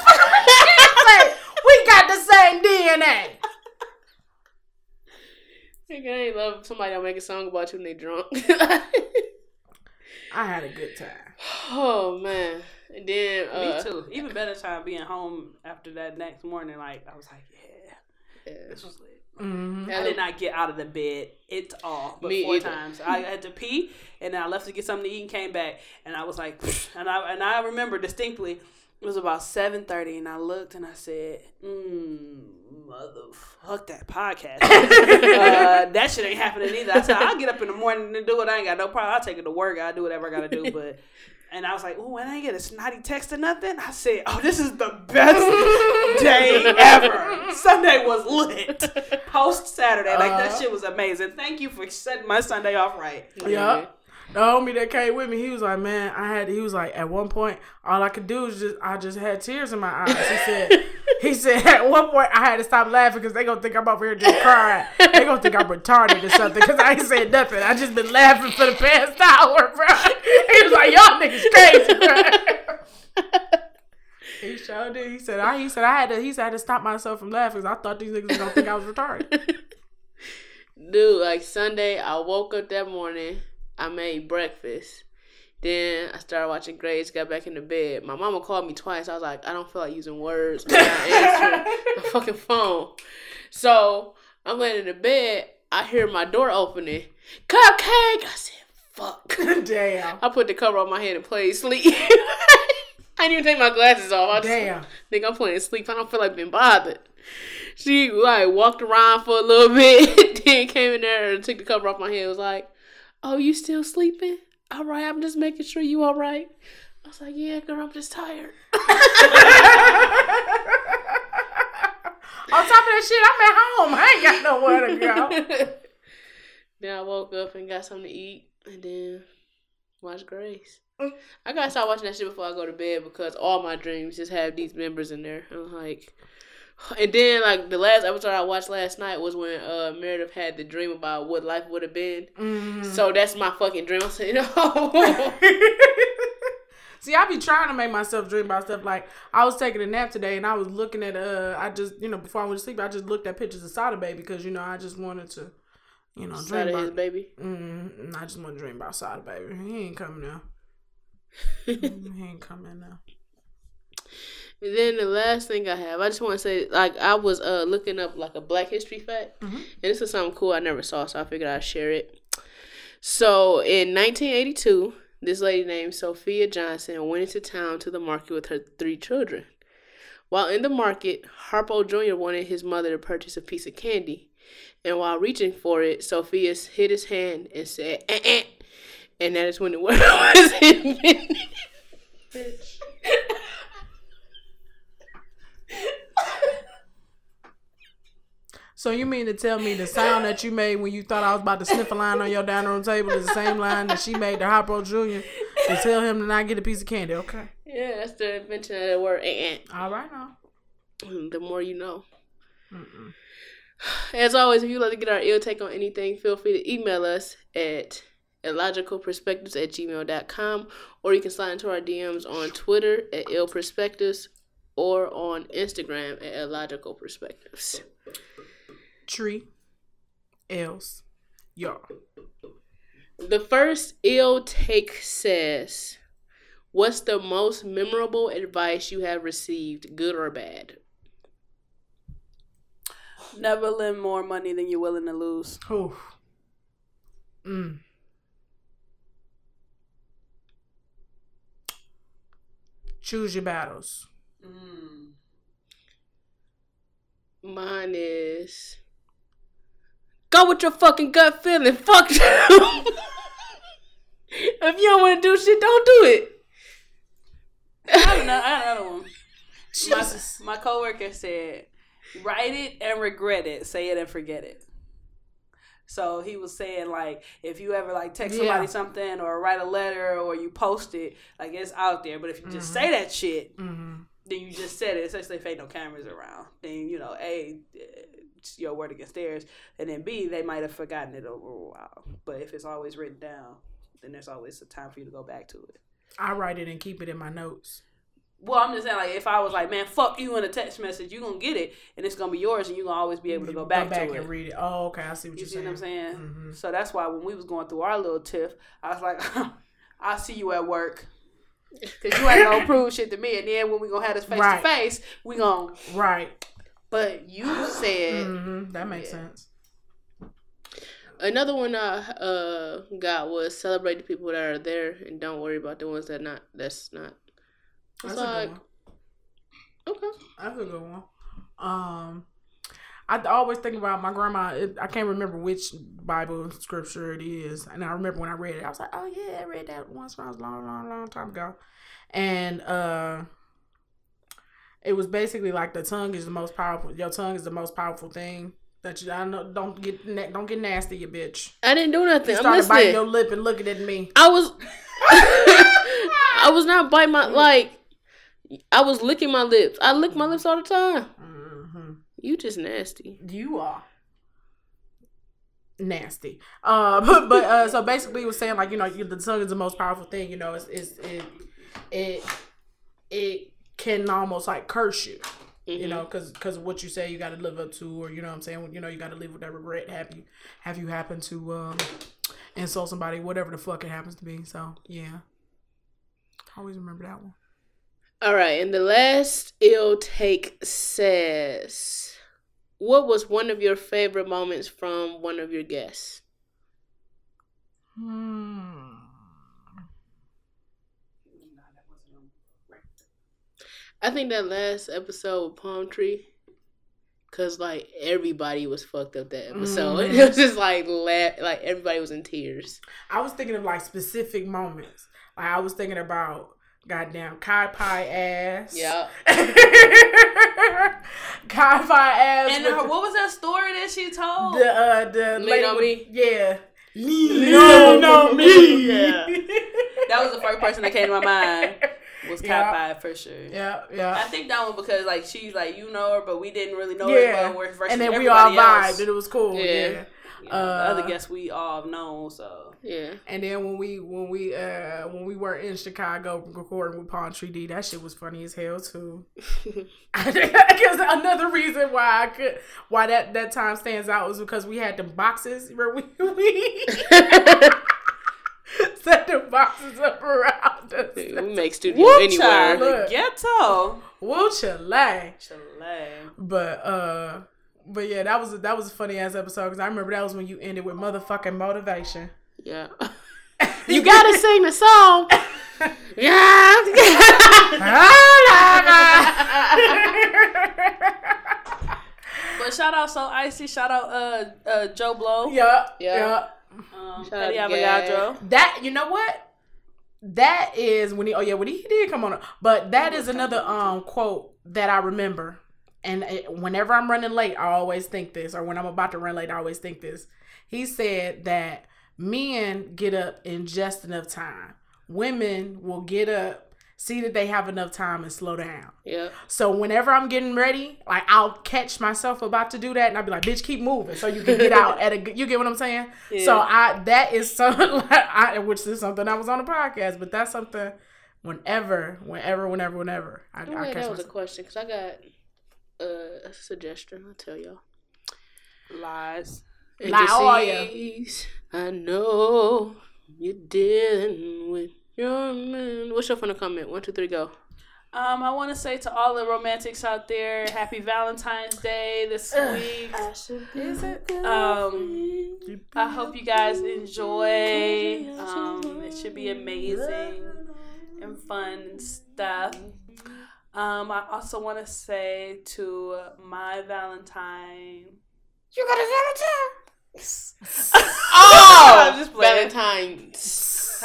said, this motherfucker, she's like, we got the same DNA. I ain't love somebody that make a song about you when they drunk. I had a good time. Oh, man. And then... Me too. Even better time being home after that next morning. Like, I was like, yeah. This was lit. Mm-hmm. I did not get out of the bed at all, but 4 times. I had to pee, and then I left to get something to eat and came back. And I was like... And I remember distinctly... It was about 7:30, and I looked and I said, motherfuck that podcast. That shit ain't happening either. I said, I'll get up in the morning and do it. I ain't got no problem. I'll take it to work. I'll do whatever I got to do. And I was like, ooh, and I ain't get a snotty text or nothing. I said, oh, this is the best day ever. Sunday was lit. Post Saturday. That shit was amazing. Thank you for setting my Sunday off right. Yeah. The homie that came with me, he was like, man, he was like, at one point, all I could do is I just had tears in my eyes. He said, at one point, I had to stop laughing because they going to think I'm over here just crying. They going to think I'm retarded or something because I ain't said nothing. I just been laughing for the past hour, bro. He was like, y'all niggas crazy, bro. He sure did. He said, I had to stop myself from laughing because I thought these niggas were going to think I was retarded. Dude, like Sunday, I woke up that morning. I made breakfast. Then I started watching Grace, got back into bed. My mama called me twice. I was like, I don't feel like using words. I'm not answering my fucking phone. So I'm laying in the bed. I hear my door opening. Cupcake! I said, fuck. Damn. I put the cover on my head and played sleep. I didn't even take my glasses off. I think I'm playing sleep. I don't feel like being bothered. She like walked around for a little bit. Then came in there and took the cover off my head. It was like, oh, you still sleeping? All right, I'm just making sure you all right. I was like, yeah, girl, I'm just tired. On top of that shit, I'm at home. I ain't got nowhere to go. Then I woke up and got something to eat and then watched Grace. I got to start watching that shit before I go to bed because all my dreams just have these members in there. I'm like... And then, like, the last episode I watched last night was when Meredith had the dream about what life would have been. Mm-hmm. So that's my fucking dream. I said, no. See, I be trying to make myself dream about stuff. Like, I was taking a nap today, and I was looking at, before I went to sleep, I just looked at pictures of Sada Baby because, I just wanted to, dream Sada about... his baby? Mm-hmm. I just want to dream about Sada Baby. He ain't coming now. And then the last thing I have, I just want to say, like, I was looking up, like, a Black history fact. Mm-hmm. And this is something cool I never saw, so I figured I'd share it. So, in 1982, this lady named Sophia Johnson went into town to the market with her 3 children. While in the market, Harpo Junior wanted his mother to purchase a piece of candy. And while reaching for it, Sophia hit his hand and said, eh-eh. And that is when the word was invented. Bitch. So you mean to tell me the sound that you made when you thought I was about to sniff a line on your dining room table is the same line that she made to Harpo Junior to tell him to not get a piece of candy? Okay. Yeah, that's the invention of the word "and." All right now. The more you know. Mm-mm. As always, if you'd like to get our ill take on anything, feel free to email us at illogicalperspectives@gmail.com, or you can slide into our DMs on Twitter at illperspectives or on Instagram at illogicalperspectives. Tree L's, y'all. The first ill take says, what's the most memorable advice you have received, good or bad? Never lend more money than you're willing to lose. Oof. Mm. Choose your battles. Mm. Mine is, go with your fucking gut feeling. Fuck you. If you don't want to do shit, don't do it. I have another one. My coworker said, write it and regret it. Say it and forget it. So he was saying, like, if you ever, like, text somebody something or write a letter or you post it, like, it's out there. But if you just say that shit, then you just said it, especially if ain't no cameras around. Then, you know, A, it's your word against theirs. And then B, they might have forgotten it over a while. But if it's always written down, then there's always a time for you to go back to it. I write it and keep it in my notes. Well, I'm just saying, like, if I was like, man, fuck you in a text message, you're going to get it, and it's going to be yours, and you're going to always be able to go back to it. And read it. Oh, okay, I see what you're saying. You see what I'm saying? Mm-hmm. So that's why when we was going through our little tiff, I was like, I'll see you at work, because you ain't going to prove shit to me, and then when we going to have this face-to-face, we going to... Right. But you said... Mm-hmm. That makes sense. Another one I got was celebrate the people that are there and don't worry about the ones that not. That's not. That's like, a good one. Okay. That's a good one. I always think about my grandma. I can't remember which Bible scripture it is. And I remember when I read it, I was like, oh, yeah, I read that once when I was a long, long, long time ago. And it was basically like your tongue is the most powerful thing. That you, I know, don't get nasty, you bitch. I didn't do nothing. You started biting your lip and looking at me. I was not biting my, like, I was licking my lips. I lick my lips all the time. Mm-hmm. You just nasty. You are nasty. But so basically it was saying, like, you know, the tongue is the most powerful thing. You know, it can almost, like, curse you. Mm-hmm. You know, because what you say, you got to live up to, or, you know what I'm saying? You know, you got to live with that regret. Have you happened to insult somebody, whatever the fuck it happens to be. So, yeah. I always remember that one. All right. And the last ill take says, what was one of your favorite moments from one of your guests? I think that last episode with Palm Tree, because, like, everybody was fucked up that episode. Mm. It was just, like, like, everybody was in tears. I was thinking of, like, specific moments. Like, I was thinking about goddamn Kai Pie ass. Yeah. Kai Pie ass. And what was that story that she told? The lady. Yeah. Lean on me. Yeah. That was the first person that came to my mind. Was Popeye for sure. Yeah, yeah. I think that one because, like, she's like, you know her, but we didn't really know her. Versus and then we all vibed, and it was cool. Yeah. The other guests we all have known, so yeah. And then when we were in Chicago recording with Palm Tree D, that shit was funny as hell too. Because another reason why that time stands out was because we had the boxes where we set the boxes up around us. Dude, we make studio anywhere. Look, ghetto. Woo Chile. But yeah, that was a funny ass episode because I remember that was when you ended with motherfucking motivation. Yeah. You gotta sing the song. Yeah. But shout out So Icy. Shout out Joe Blow. Yeah. That, you know what? That is when he did come on. But that is another quote that I remember. and whenever I'm running late, I always think this, or when I'm about to run late, I always think this. He said that men get up in just enough time. Women will get up, see that they have enough time, and slow down. Yeah. So whenever I'm getting ready, like, I'll catch myself about to do that, and I'll be like, "Bitch, keep moving," so you can get out at a. You get what I'm saying? Yeah. So that is something. Like, which is something I was on a podcast, but that's something. Whenever I catch that was myself. A question, because I got a suggestion. I'll tell y'all. Lies. I know you're dealing with your man. What's your final comment? 1, 2, 3, go. I want to say to all the romantics out there, Happy Valentine's Day this week. Is it? I hope you guys enjoy. It should be amazing and fun and stuff. I also want to say to my Valentine. You got a Valentine? Oh, I'm just playing. Valentine's.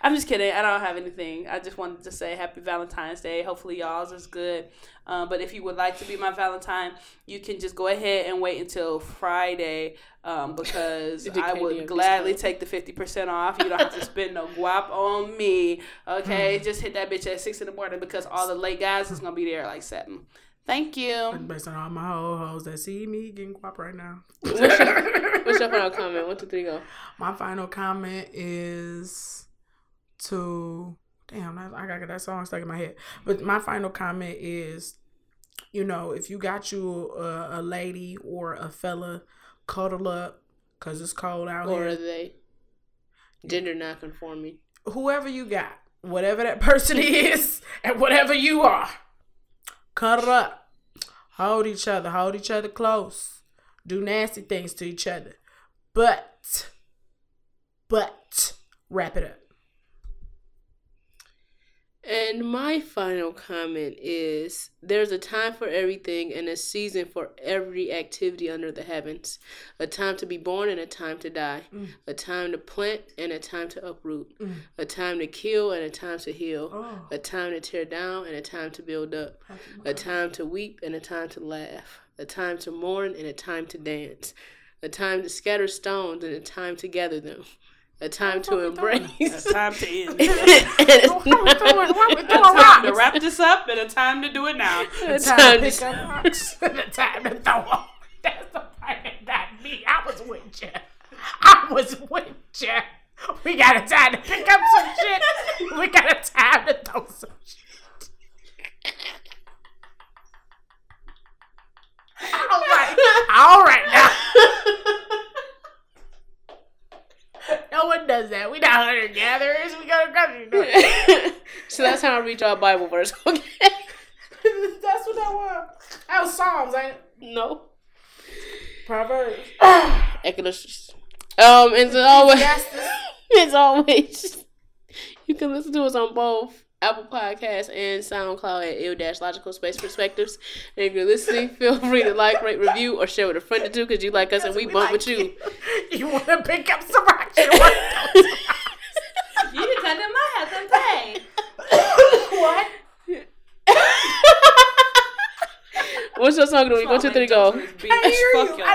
I'm just kidding. I don't have anything. I just wanted to say Happy Valentine's Day. Hopefully y'all's is good. But if you would like to be my Valentine, you can just go ahead and wait until Friday, because I would gladly take the 50% off. You don't have to spend no guap on me. Okay, just hit that bitch at 6 a.m. because all the late guys is gonna be there like 7. Thank you. Based on all my hoes that see me getting guap right now. What's your final comment? 1, 2, 3, go. My final comment is to... Damn, I got that song stuck in my head. But my final comment is, you know, if you got you a lady or a fella, cuddle up, because it's cold out here. Or are they gender non-conforming? Whoever you got, whatever that person is, and whatever you are. Cuddle up, hold each other close, do nasty things to each other, but wrap it up. And my final comment is, there's a time for everything and a season for every activity under the heavens. A time to be born and a time to die. Mm. A time to plant and a time to uproot. Mm. A time to kill and a time to heal. Oh. A time to tear down and a time to build up. A time to weep and a time to laugh. A time to mourn and a time to dance. A time to scatter stones and a time to gather them. A time to embrace. A time to end. A time to wrap this up and a time to do it now. A time to pick up rocks and a time to throw up. That's the part that got me. I was with you. We got a time to pick up some shit. We got a time to throw some shit. All right now. No one does that. We're not hunter-gatherers. We go to grocery. So that's how I read our Bible verse, okay? That's what that was. That was Psalms, ain't it? No. Proverbs. Ecclesiastes. It's always. You can listen to us on both Apple Podcasts and SoundCloud at Ill-Logical-Perspectives. And if you're listening, feel free to like, rate, review, or share with a friend or two, because you like us and we bump like with you. You want to pick up some rocks? You want to pick up some rocks? You can cut them out and pay. What? What's your song of the week? 1, 2, 3, go. I didn't hear you. I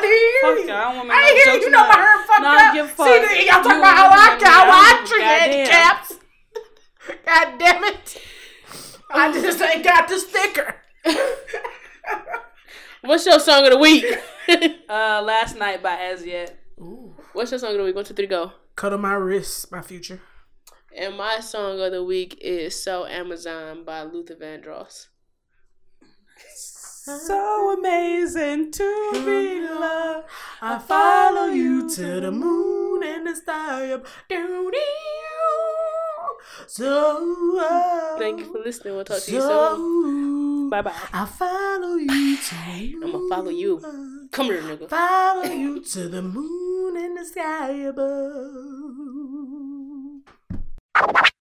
didn't hear you. You know I heard fucked up. Your fuck. See, y'all talking about how I treat handicaps. God damn it. I just ain't got the sticker. What's your song of the week? Last Night by As Yet. Ooh. What's your song of the week? 1, 2, 3, go. Cut on My Wrist by Future. And my song of the week is So Amazon by Luther Vandross. So amazing to be loved. I follow you to the moon and the star up. So thank you for listening. We'll talk to you soon. Bye bye. I follow you to the moon. I'm gonna follow you. Come here, nigga. Follow you to the moon and the sky above.